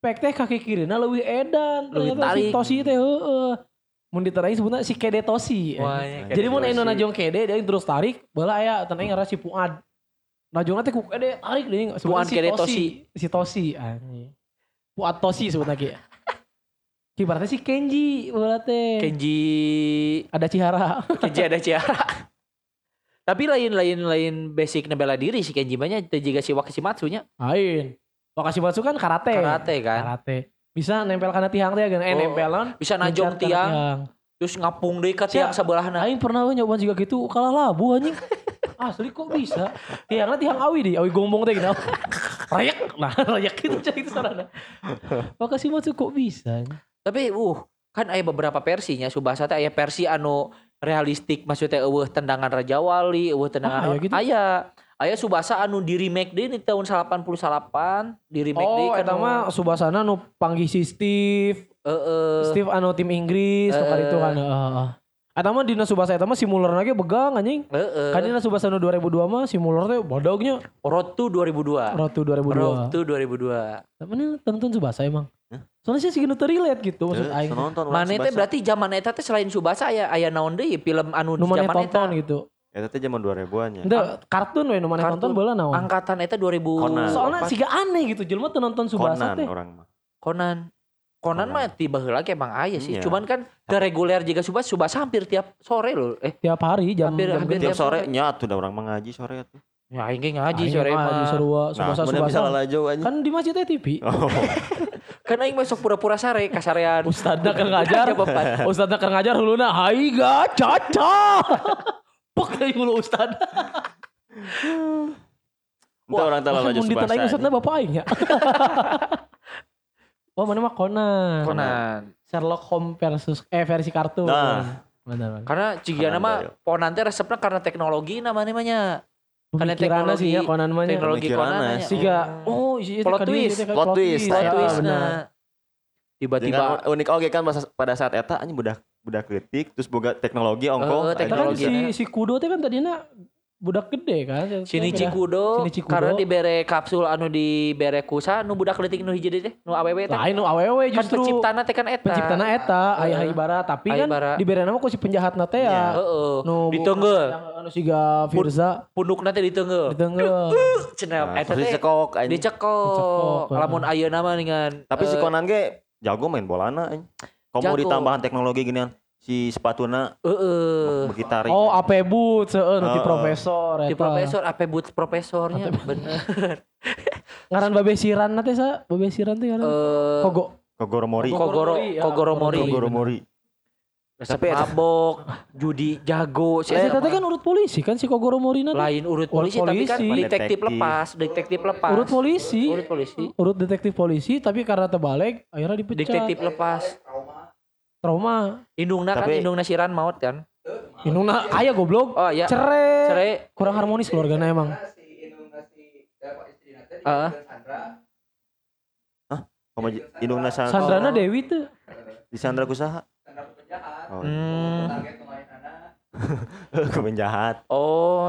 Pek teh kaki kirina leuwih edan ternyata si Toshi teh mun ditarik sebutna si Kede Toshi. Jadi mun aya najong Kede dia terus tarik baheula aya tanaing ngaran si Fuad. Najongna teh ku Kede tarik deui Fuad Kede Toshi. Si Toshi anjing. Fuad Toshi sebutna ge. Ki berarti si Kenji baheula teh. Kenji ada Cihara. Tapi lain basicna bela diri si Kenji mah nya teh jiga si Wakashimatsu nya. Lain. Wakashimatsu kan karate. Bisa nempelkan tiang teh kan nempelan. Bisa najong tiang. Terus ngapung deui ka tiang sabelahna. Aing pernah nyoba juga gitu kalah labu anjing. Asli kok bisa? Tiang nanti tiang awi di, awi gombong teh gitu. Rayak, nah rayak itu cah itu sarana. Makasih macam kok bisa. Tapi kan ada beberapa versinya Subasa teh aya versi anu realistik maksudnya eueuh tendangan Raja Wali, eueuh tendangan gitu. Aya Subasa anu di remake deui di tahun 88 di remake deui eta mah Subasana anu panggih si Steve. Steve anu tim Inggris sok itu kan. Eta mah dina Subasa eta mah si Muller lagi begang anjing. Kan dina Subasa anu 2002 mah si Muller teh bodognya. Road to 2002. Temen nonton Subasa emang. Soalnya sih segitu relate gitu maksud aing. Mane teh berarti zaman eta teh selain Subasa aya naon deui film anu di zaman eta gitu. Eta teh zaman 2000-an nya. Kartun we nu mane nonton baheula naon. Angkatan eta 2000. Soalnya siga aneh gitu jelema teu nonton Subasa teh. Conan mah tiba heula ke emang aya sih. Cuman kan ke reguler juga Subasa hampir tiap sore loh. Tiap hari hampir tiap sore nya atuh da urang ngaji sore atuh. Ya aing ge ngaji sore mah Subasa. Kan di masjid TV. Kan aing masuk pura-pura sare kasarean. Ustadna keur ngajar. Ustadna keur ngajar huluna haiga caca. Pek aing hulu ustad. Entah orang tala lanjut Subasa. Mun ditanya ustadna bapak aing nya. Oh mana mah Conan. Sherlock Holmes versus versi kartun. Nah. Benar. Karena cigiana mah Conan teh resepna karena teknologi namanya. Karena teknologi sih Conan mah. Teknologi Conan siga. Oh, iya plot twist. Nah. Tiba-tiba unik oge kan pada saat eta anjing budak keutik terus boga teknologi ongko. Teknologi si Kudo teh kan tadinya budak gede kan Shinichi Kudo karena dibere kapsul anu dibere kusa nu budak leutik nu hiji teh nu awewe teh lain nu awewe justru kan penciptana eta aya ibarat tapi kan dibere nama ku si penjahatna teh ya nu diteunggel anu siga Firza pundukna teh diteunggel cenah eta teh dicekok lamun ayeuna mah ningan tapi si Conan ge jago main bolana anjing komo ditambahan teknologi ginian si sepatuna begitarin. Oh, Ape Boots nanti profesor. Di profesor Ape Boots profesornya bener. Ngaran babesiran nanti sa babesiran teh ngaran. Kogoromori. Tapi mabok, judi jago. Si eta kan urut polisi kan si Kogoromori nanti. Lain urut polisi tapi kan detektif lepas. Urut polisi. Urut detektif polisi tapi karena terbalik akhirnya dipecat. Detektif lepas. Trauma indungna kan indungna siran maut kan indungna aya goblok iya. Cere kurang harmonis keluargana emang si indungna si istrina teh Sandra indungna Sandrana Dewi teh di Sandra kusaha Sandra penjahat target kemarinana kepenjahat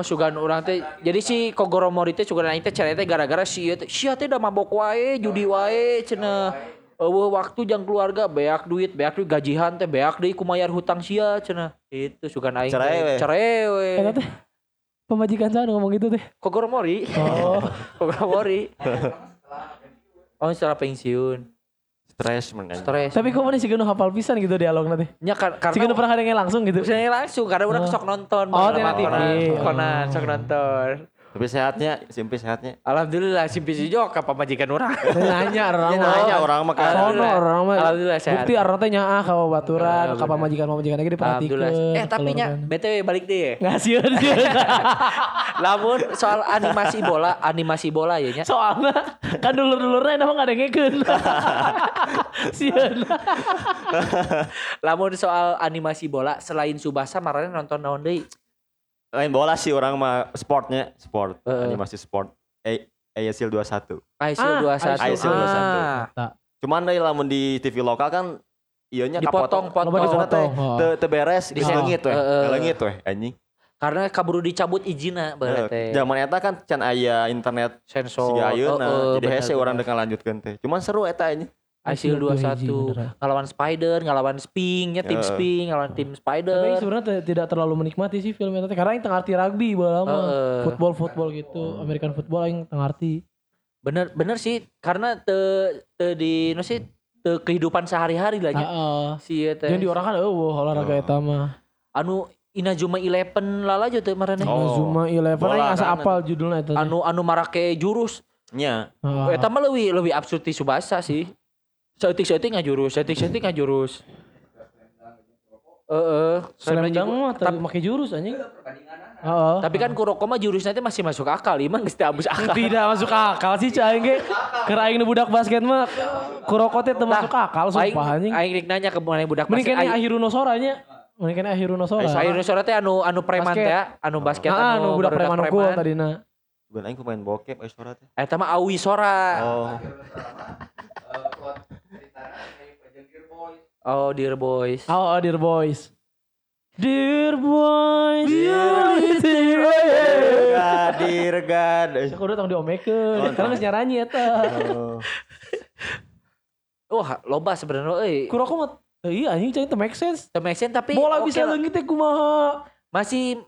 sugan urang teh jadi si Kogoromori teh sugan aing teh cere teh gara-gara si teh da mabok wae judi wae cenah waktu jang keluarga beak duit gajihan teh beak deui kumayar hutang sia cenah itu sugan aing cerewe eta teh pemajikan saya ngomong gitu teh Kogoromori setelah pensiun stres tapi kok mana sih geunuh hafal pisan gitu dialogna teh nya karena sih geunuh pernah hadengeun langsung karena urang sok nonton Conan sok nonton. Tapi sehatnya. Alhamdulillah simpi si Jok apa majikan orang. Nanya orang mah kan. Alhamdulillah sehat. Bukti arna teh nyaah ka babaturan, ka pamajikan lagi diperhatikeun. Tapi nya BTW balik deh. Ngasieun sieun. Lamun soal animasi bola ya nya. Soalna kan dulur-dulurna emang ngadengekeun. Sieun. Lamun soal animasi bola selain Subasa marane nonton naon deui? Lain bola sih orang mah sportnya animasi sport Aisil 21 cuman dari lamun di TV lokal kan ianya dipotong teberes di lengit weh anjing karena kaburu dicabut izinna berarti zaman eta kan can aya internet sensor siga ayeuna jadi hese orang deung lanjutkeun teh cuman seru eta anjing Aisil 21 ngalawan Spider, ngalawan Sping, ngalawan tim Spider. Tapi sebenarnya tidak terlalu menikmati sih film itu karena yang tengah arti rugby bola mah. Football gitu, American football yang tengah arti. Bener sih karena di kehidupan sehari-hari lah nya. Si eta. Jadi orang kan olahraga eta mah. Anu Inazuma 11 lalajo teh maraneh. Inazuma 11 aing asa apal judulna eta. Anu marake jurus nya. Eta mah leuwih absurd ti Subasa sih. Setik-setik ngajurus. Slam Dunk tapi pakai jurus anjing. Tapi kan Kuroko mah jurusnya itu masih masuk akal, iman geus teh abus akal. Tidak masuk akal sih aing ge. Keur aing budak basket mah Kuroko teh masuk akal sumpah anjing. Aing rek nanya ke mana budak basket. Mending Ahiro Nosora nya. Mungkin Ahiro Nosora teh anu preman teh, anu basket anu budak preman unggul tadina. Bukan aing pemain bokep Sora teh. Eta mah Awi Sora. Oh. Dear Boys. Dear Boys. Dear God. Aku udah tong diomekeun. Karena geus nyaranyi eta. Wah, loba sebenarnya euy. Kuroko mah iya anjing cai teu make sense. Teu make sense tapi bola bisa leungit teh kumaha? Masih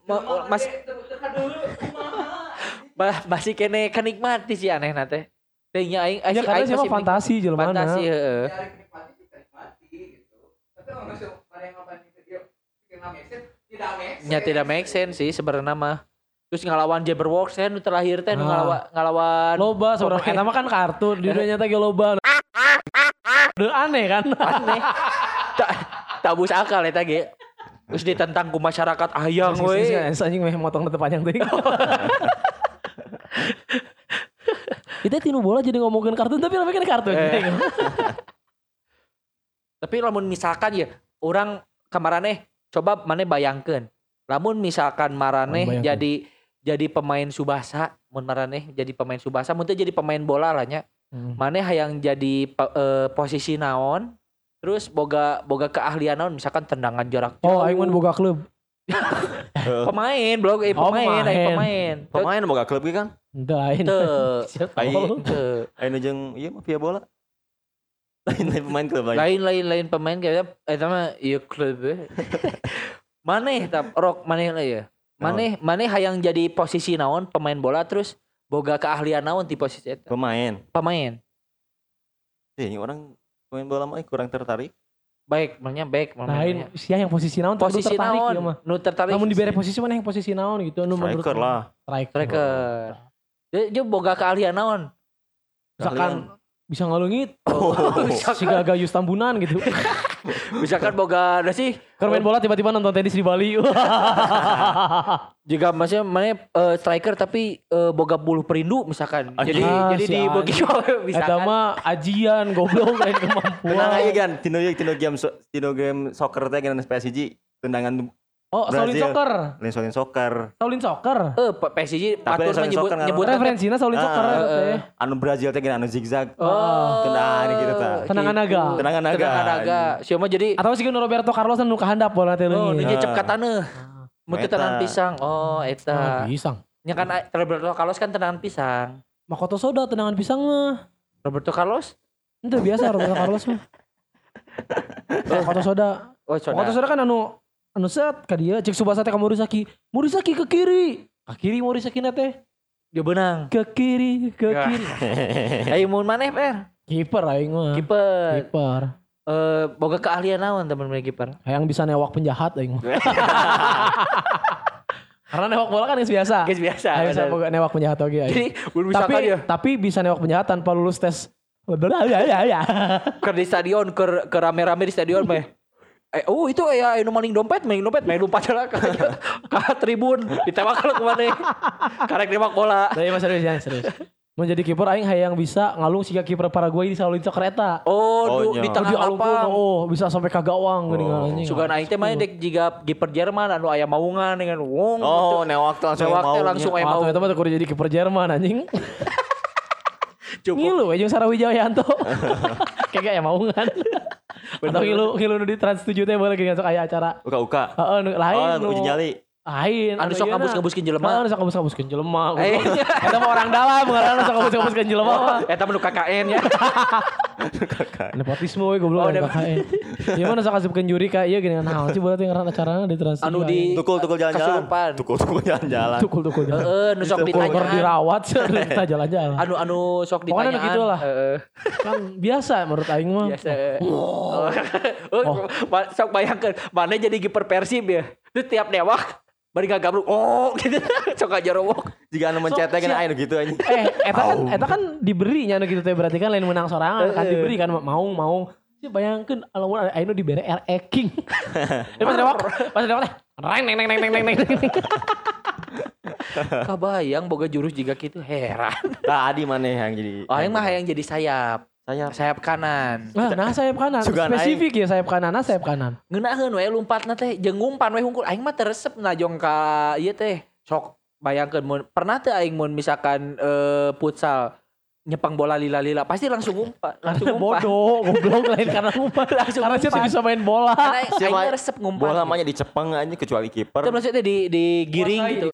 masih kene kenikmati sih aneh na teh. Teh nya aing masih fantasi jelema. Fantasi heeh. Tidak make sense sih sebenarnya mah. Terus ngelawan Jabberwock kan terakhir teh ngelawan loba sebenarnya. Eta mah kan kartun, dia nyata ge loba. Udah aneh kan? Aneh. Tabus akal eta ge. Terus ditentang ku masyarakat hayang we. Anjing meh motong tetep panjang teuing. Itu tinu bola jadi ngomongin kartun tapi namanya kan kartun. Tapi lamun misalkan ya orang kemaraneh coba maneh bayangkeun. Lamun misalkan maraneh jadi pemain Tsubasa, mun maraneh jadi pemain Tsubasa, mun teu jadi pemain bola lah nya. Maneh hayang jadi posisi naon? Terus boga keahlian naon misalkan tendangan jarak jauh. Oh, aing mun boga klub. Pemain boga klub ge kan? Teu aing. Teu. Aing jeung ieu mah via bola. Lain-lain pemain kayaknya sama ya klub. Maneh tap rok maneh lah ya. Maneh hayang jadi posisi naon pemain bola terus boga keahlian naon di posisi eta. Pemain. Ini orang pemain bola mah kurang tertarik. Baik, lain sia yang posisi naon terus tertarik ieu mah. Nu tertarik. Namun dibere posisi mana yang posisi naon gitu anu menurut. Striker. Dia boga keahlian naon. Misalkan bisa ngalungit, si Gagayus Tambunan gitu. Misalkan boga ada sih, kalau main bola tiba-tiba nonton tenis di Bali. Jika masih mana striker tapi boga bulu perindu misalkan. Jadi di bagi misalkan. Ada mah ajian goblok lain kemampuan. Tenang aja kan, Tino game soccer teh kan PSG tendangan. Oh, Shaolin Soccer. PSG patut menyebut referensinya Shaolin Soccer. Anu Brazil teh gini anu zigzag. Oh. Tendangan gitu ta. Tendangan naga. Sieu mah jadi atau sih Roberto Carlos anu kahandap bola teh leuwih. Oh, nu cepkat taneuh. Mun teu tendangan pisang. Oh, eta. Pisang. Nya kan Roberto Carlos kan tendangan pisang. Makoto Soda tendangan pisang mah. Roberto Carlos? Itu biasa Roberto Carlos mah. Makoto Soda kan anu set ka dieu cek Tsubasa teh ka Morisaki ke kiri. Ka kiri Morisaki na teh. Dia benang. Ke kiri. Ayo mun maneh per. Kiper aing mah. Kiper. Boga keahlian naon teman-teman kiper? Hayang bisa newak penjahat aing mah. Karena newak bola kan geus biasa. Hayang bisa boga newak penjahat oge aing. Jadi, tapi bisa newak penjahat tanpa lulus tes. Ya. Keur di stadion keur rame-rame di stadion mah. Itu ya anu maling dompet lah ke tribun ditembak kalau kemana karek nembak bola. Tapi mas serius. Mau jadi kiper aing hayang bisa ngalung siga kiper Paraguay di Shaolin Soccer eta. Oh, di tengah lapangan. Oh, bisa sampai ka gawang geuning anjing. Sugan aing teh mah dek jiga kiper Jerman anu aya maungan dengan wong. Oh, newak langsung aya maung. Eta mah kudu jadi kiper Jerman anjing. Cukup. Ngilu jeung Sarawijayanto. Kagak aya maungan. Atau ngilu nu di Trans 7 teh bae geus aya acara. Uka-uka. Heeh, lain. Uji nyali. Lain. Anu sok ngabus-ngabuskeun jelema. Anu sok ngabus-ngabuskeun jelema. Eta mah orang dalam, ngaranna sok ngabus-ngabuskeun jelema mah. Eta mah nu KKN nya. KKN. Nepotisme we goblok KKN. Ieu mah sok ngabuskeun juri ka ieu geuningan naon sih bae teh ngaranna acarana di Trans 7. Anu di tukul-tukul jalan-jalan. Tukul-tukul. Heeh, nu sok ditanya dirawat teh jalan-jalan. Anu sok ditanya. Pokona gitulah. Kan biasa menurut aing mah. Biasa. Sok bayangkeun, mana jadi kiper Persib ya. Itu tiap newak bari gabruk gitu sok aja rowok jika anu mencet teh aya gitu anjing. Eta kan diberi nya anu gitu teh berarti kan lain menang sorangan kan diberi kan maung Bayangkan alamun Aino di bare air eking. Pas lewat, reng neng. Kabayang boga jurus jika gitu heran. Tadi mana yang jadi? Oh yang mah yang jadi sayap kanan. Nah sayap kanan. Spesifik ya sayap kanan, sayap kanan. Ngeunaheun we lompatna teh jeung ngumpan we hungkul aing mah teresep najong ka ieu teh. Sok bayangkeun mun pernah teh aing mun misalkan futsal nyepang bola lila-lila pasti langsung ngumpan. Bodoh, goblok lain karena ngumpan. Karena dia bisa main bola. Aing resep ngumpan. Bola namanya dicepeng aja kecuali kiper. Itu maksudnya digiring gitu.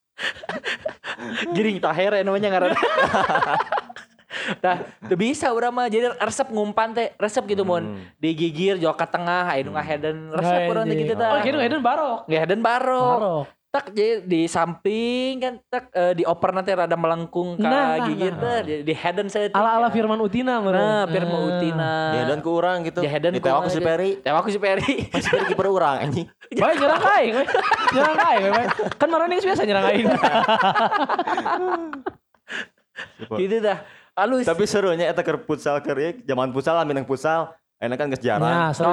Giring taher ya namanya ngaran. Nah, udah bisa urang mah jadi resep ngumpan teh, resep gitu mun. Digigir jauh ke tengah, ayeuna ngaheaden resep urang teh kitu tah. Oh, kieu ngaheaden barok. Ngaheaden barok. Tak jadi di samping kan tak di oper nanti rada melengkung ke gigir teh di headen saya ala-ala Firman Utina meureun. Nah, Firman Utina. Di headen ku urang gitu. Di tewak ku si Peri. Masih Peri kiper urang anjing. Bae nyerang aing. Kan marane biasa nyerang aing. Gitu dah. Alus. Tapi serunya eta keur futsal keur zaman futsal lamun futsal. Enak kan geus jarang. Nah, seru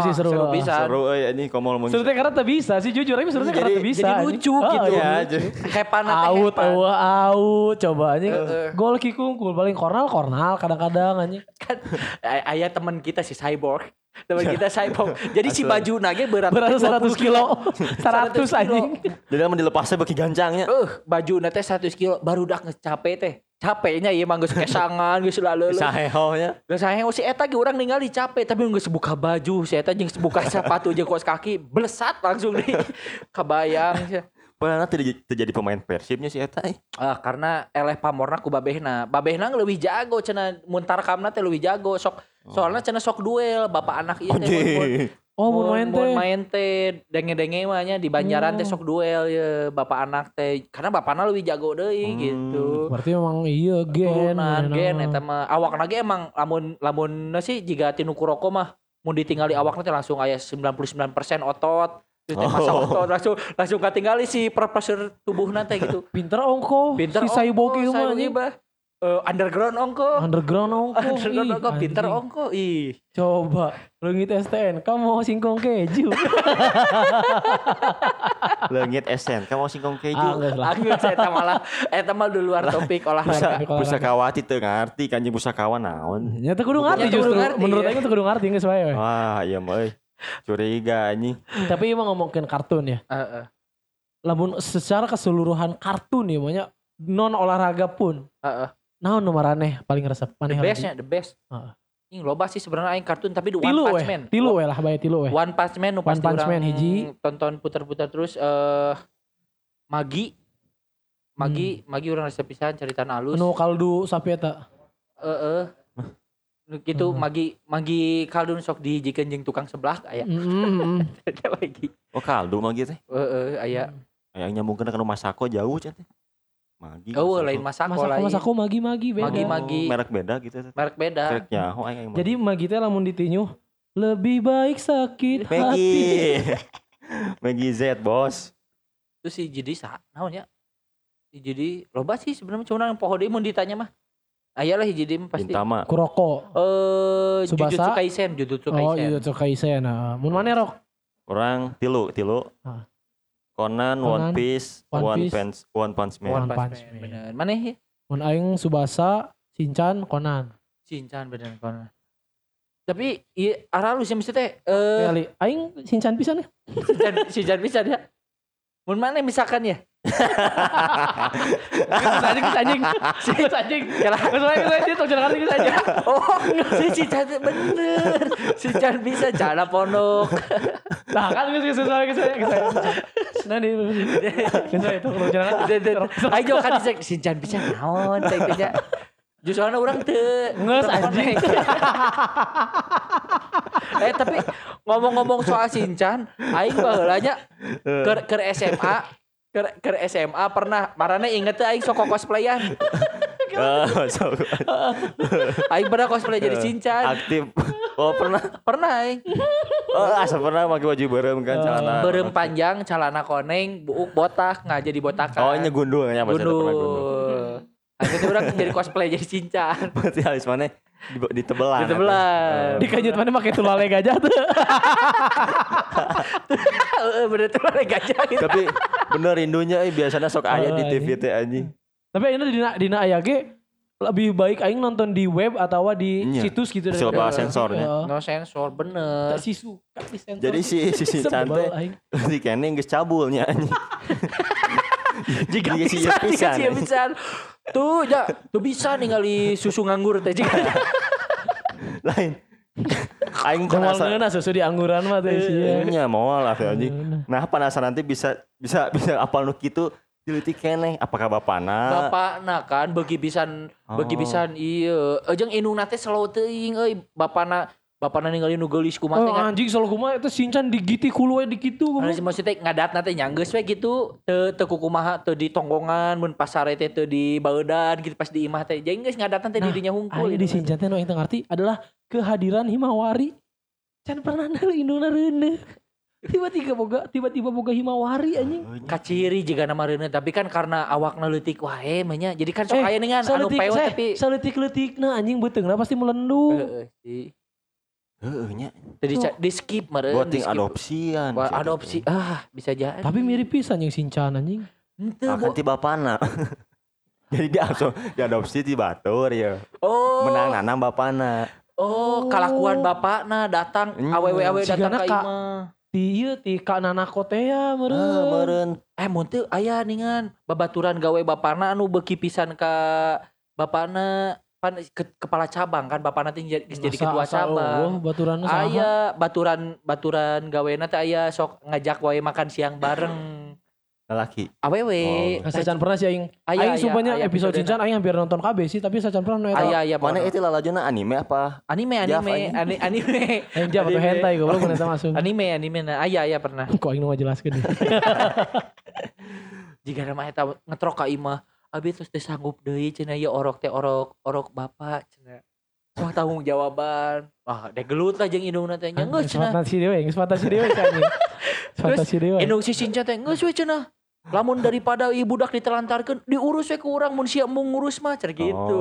bisa. Seru euy anjing komol mun. Seru teh karena teu bisa sih jujur aja seru teh karena teu bisa. Jadi lucu gitu ya. Hepana teh out coba anjing. Gol kikungkul paling kornal kadang-kadang anjing. Kan aya teman kita si Cyborg. Jadi si baju nage berat 100 kilo. 100 anjing. Jadi mun dilepasnya beki gancangnya. Baju na teh 100 kilo baru dak capek teh. Capeknya ieu mah geus kesangan geus laleuleul. Saehonya. Geus saeho si eta ge urang ningali capek tapi geus buka baju si eta jeung buka sepatu jeung kaos kaki blesat langsung di kabayang. Pernah terjadi pemain Persibnya si eta. Ah karena eleh pamorna ku babehna. Babehna leuwih jago cenah mun tarkamna teh leuwih jago sok soalna cenah sok duel bapak anak ieu teh. Oh main teh denge-denge mah nya di Banjaran teh sok duel ya bapak anak teh karena bapakna leuwih jago deui gitu. Berarti memang iya gen eta mah awakna ge emang lamun sih jiga tinu kuroko mah mun ditinggali awakna teh langsung aya 99% otot. Masa otot langsung katinggali si profesor tubuhna teh gitu. Pinter ongko. Si Cyborg ieu mah. Underground ongko, pinter ongko, ih. Coba, lengit STNK mau singkong keju. Lengit STNK mau singkong keju. Anggut saya malah, malah di luar topik olahraga. Pusakawati teu ngarti, kanjing pusakawan naon. Nya teu kudu ngarti justru, menurut aing teu kudu ngarti geus wae. Wah, ieu mah euy. Curiga anjing. Tapi ieu mah ngomongkeun kartun ya. Heeh. Lamun secara keseluruhan kartun ieu mah non olahraga pun. Heeh. Naon nu maraneh paling resep maneh? The best. Heeh. Ini loba sih sebenarnya aing kartun tapi di One Punch Man. Tilu we lah bae. One Punch Man nu pasti urang hiji tonton puter-puter terus Magi urang resep pisan caritaan alus. Nu kaldu sapi eta. Gitu magi kaldu sok dihijikeun jeung tukang sebelah aya. Oh kaldu magi teh. Heeh aya. Aya nyambungkeun ka Masako jauh teh. Magi. Oh, lain Masako lain. Masako magi-magi beda. Magi-magi. Oh, merek beda gitu. Merek beda. Mereknya. Oh, aing. Jadi magi teh lamun ditinyuh lebih baik sakit hati. Magi Z, Bos. Itu si jadi naon nya? Si jadi loba sih sebenarnya cuma yang poho deui mun ditanya mah. Aya lah jadi pasti. Utama. Kuroko. Jujutsu Kaisen. Oh, Jujutsu Kaisen. Nah, mun mane rok? Urang tilu. Heeh. Conan, One Piece, One Punch Man. Bener. Mana ya? Mun aing Tsubasa, Shinchan, Conan. Shinchan bener Conan. Tapi arah lu sih mesti teh aing Shinchan pisan ya. Shinchan pisan ya. Mun mana misalkan ya? Anjing. Kalah. Wes dia tong jangan ngerti aja. Oh, Shinchan bener. Shinchan bisa jalan pondok. Nah kan geus. Nah di itu kalau jalan ayo kan dicek Shinchan bisa naon teh teh. Justru orang teu ngeus anjing. Tapi ngomong-ngomong soal Shinchan, aing baheula nya ke SMA pernah marane inget aing sok cosplayan. Aing pernah cosplay jadi Shinchan. Aktif. Oh pernah aing. Oh asa pernah pakai baju berem kan celana. Berem panjang, celana koneng, buuk botak, enggak jadi botakan. Oh nya gundul nya pernah gundul. Akhirnya orang jadi cosplay jadi cincan. Berarti alis mana ditebelan. Ditebelan. Dikajut mana pakai tulale gajah tuh. Bener tulale gajah gitu. Tapi bener rindunya biasanya sok aya di TV teh anjing. Tapi ayeuna dina aya ge lebih baik aing nonton di web atau di situs gitu dari siapa sensornya. No sensor bener. Tak sisu. Jadi si cantik si keneh geus cabulnya anjing. Jika pisan. Tuh bisa ningali susu nganggur teh jika. Lain. Aing penasaran susu di angguran mah teh sih. Nya moal atuh anjing. Nah, penasaran nanti bisa apal nu kitu diliti keneh apakah bapana kan bagi pisan ieu jeung indungna teh slow teuing euy bapana ningali nu geulis kumaha teh kan anjing slow kumaha eta sincan digiti kulu we dikitu kumaha maksudnya ngadatna teh nyanggeus we kitu teu kumaha teu ditonggongan mun pasare teh teu di baeudan gitu pas di imah teh jeung geus ngadatna teh di dinya hungkul di sincan teh nu aing teu ngarti adalah kehadiran himawari can pernah deui indungna reuneuh tiba-tiba boga himawari anjing. Kaciri juga nama reuneuh tapi kan karena awakna leutik wae mah nya. Jadi kan sok aya dengan anu peot tapi saleutik-leutikna anjing beuteungna pasti melendung. Heeh nya. Jadi di skip mah reueuh. Boting adopsian. Adopsi bisa jadi. Tapi mirip pisan jeung Shinchan anjing. Henteu ganti bapana. Jadi dia langsung diadopsi ti batur ya. Oh. Menanganna bapana. Oh, kalakuan bapana datang awewe datang ka imah. Iya, ti Kak Nanako teh ya meureun. Mun teu aya ningan babaturan gawe bapana anu beuki pisan ka bapana pan kepala cabang kan bapana teh jadi ketua cabang. Aya baturan gawena teh aya sok ngajak wae makan siang bareng. Lalaki. Awewe. Sacan pernah sih aing. Aing sumpahnya episode cincan aing hampir nonton KB sih tapi sacan pernah eta. Aya mana eta lalajuna anime apa? Anime. Aing jawab atau hentai goblok mun eta masuk. Anime nah aya pernah. Kok aing nu ngajelaskeun. Jiga nama eta ngetrok ka imah. Abi terus teh sanggup deui cenah ieu orok bapak cenah. Wah tanggung jawaban. Wah deh gelut lah jeung indungna teh nya geus cenah. Sepatasi dewe cenah. Terus indung si Shinchan teh geus we cenah. Lamun daripada ibu budak ditelantarkeun diurus we ku urang mun sia mung ngurus mah cenah gitu.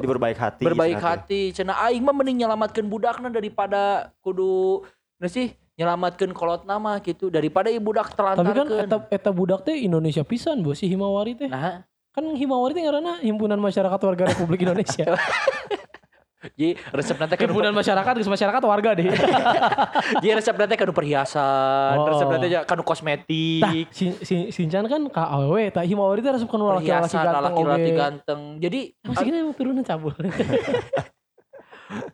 Jadi berbaik hati cenah aing mah mending nyelamatkeun budakna daripada kudu sih nyelamatkeun kolotna mah gitu daripada ibu budak telantarkeun. Tapi kan eta budak teh Indonesia pisan bos si himawari teh. Nah. Kan himawari teh ngaranna Himpunan Masyarakat Warga Republik Indonesia. Jadi resep nanti kan Himpunan masyarakat warga deh. Jadi resep nanti kan perhiasan, resep nanti kan kosmetik. Nah, Shinchan kan KAW, tak himawari itu resep kan laki-laki ganteng. Jadi maksudnya emang turunan cabul.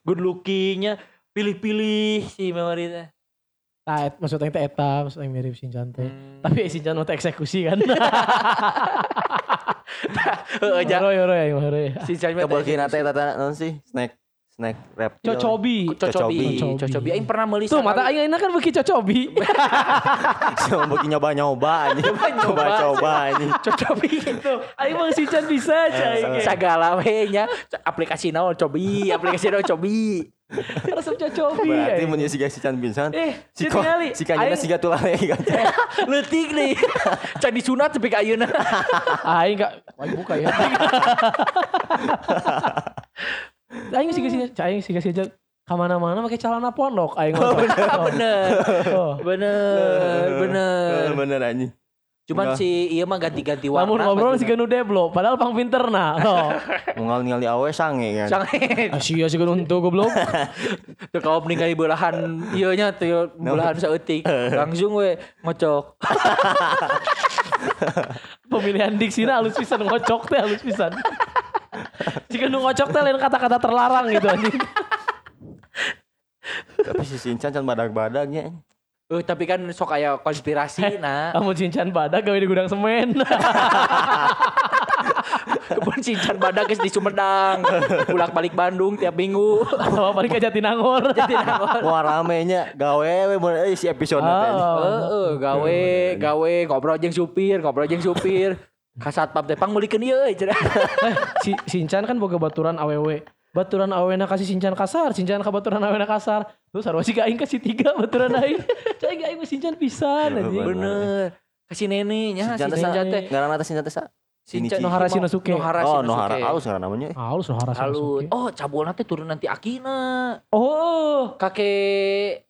Good lookingnya pilih-pilih si himawari itu. Nah, maksudnya itu eta, maksudnya mirip Shinchan teh. Tapi Shinchan waktu eksekusi kan. Kebolkinan teh tata non sih snack rap cocobi aing pernah meuli tuh mata aing enak kan beki cocobi beki nyoba ini cocobi gitu aing mah Shinchan bisa cai sagala we nya aplikasi naon cobi resep cocobi berarti mun si Shinchan pisan si kanyana siga tulare leutik nih can disunat tapi ka ayeuna aing enggak aing buka ya aing siga ka mana-mana pakai celana pondok aing bener anjing cuman si ieu mah ganti-ganti warna. Lamun ngobrol siga nu deblo padahal pang pinterna. Mungal ningali awe sange kan. Sange. Asia siga nu henteu goblok. Teu kaop ningali beulahan ieu nya teu beulahan saeutik. Langsung we ngocok. Pemilihan diksina halus pisan ngocok teh halus pisan. Siga nu ngocok teh lain kata-kata terlarang gitu anjing. Tapi si Shinchan can badag-badagnya. Tapi kan sok aya konspirasi na. Amun Shinchan badag gawe di gudang semen. Amun Shinchan badag geus di Sumedang. Bolak-balik Bandung tiap minggu. Atau balik ke Jatinangor. Wah rame nya gawe we si episode teh. Heeh, gawe ngobrol jeung supir. Ka satpam teh pang meulikeun ieu euy. Si Shinchan kan boga baturan awewe. Baturan awena kasih Shinchan ka baturan awena kasar. Terus harus si aing kasih 3 baturan aing. Cai aing mah Shinchan pisan anjing. Bener. Kasih neneknya si Shinchan teh. Ngaranna teh Shinchan teh sa. Shinchan Nohara Shinosuke. Oh, Nohara halus kan namanya. Halus Nohara Shinosuke. Oh, Cabuana teh turun nanti Akina. Oh, kakek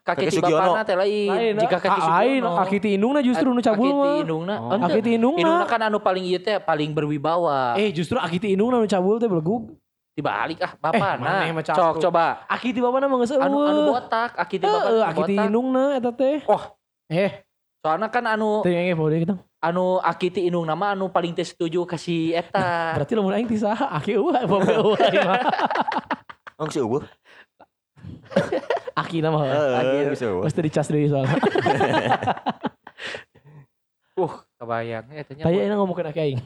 kakek Cibapana teh lain. Jika kakek Sugiono. Kakek Indungna justru nu Cabul. Kakek Indungna kan anu paling ieu teh paling berwibawa. Justru Kakek Indungna nu Cabul teh belegug. Dibalik ah bapana. Cok coba. Kakek Cibapana mah geus eueuh. Anu botak, Kakek Cibapana botak. Kakek Indungna eta teh. Oh. Soalnya kan anu. Teh ngeh bode kitu. Anu aki ti indung nama anu paling teh setuju kasih eta. Nah, berarti lamun aing ti saha? Aki eueuh, babe eueuh. Ong si eueuh. Aki nama. Aki bisa eueuh. Mesti dicas deui soalna. Kebayang eta nya. Taya ngomongkeun aki aing.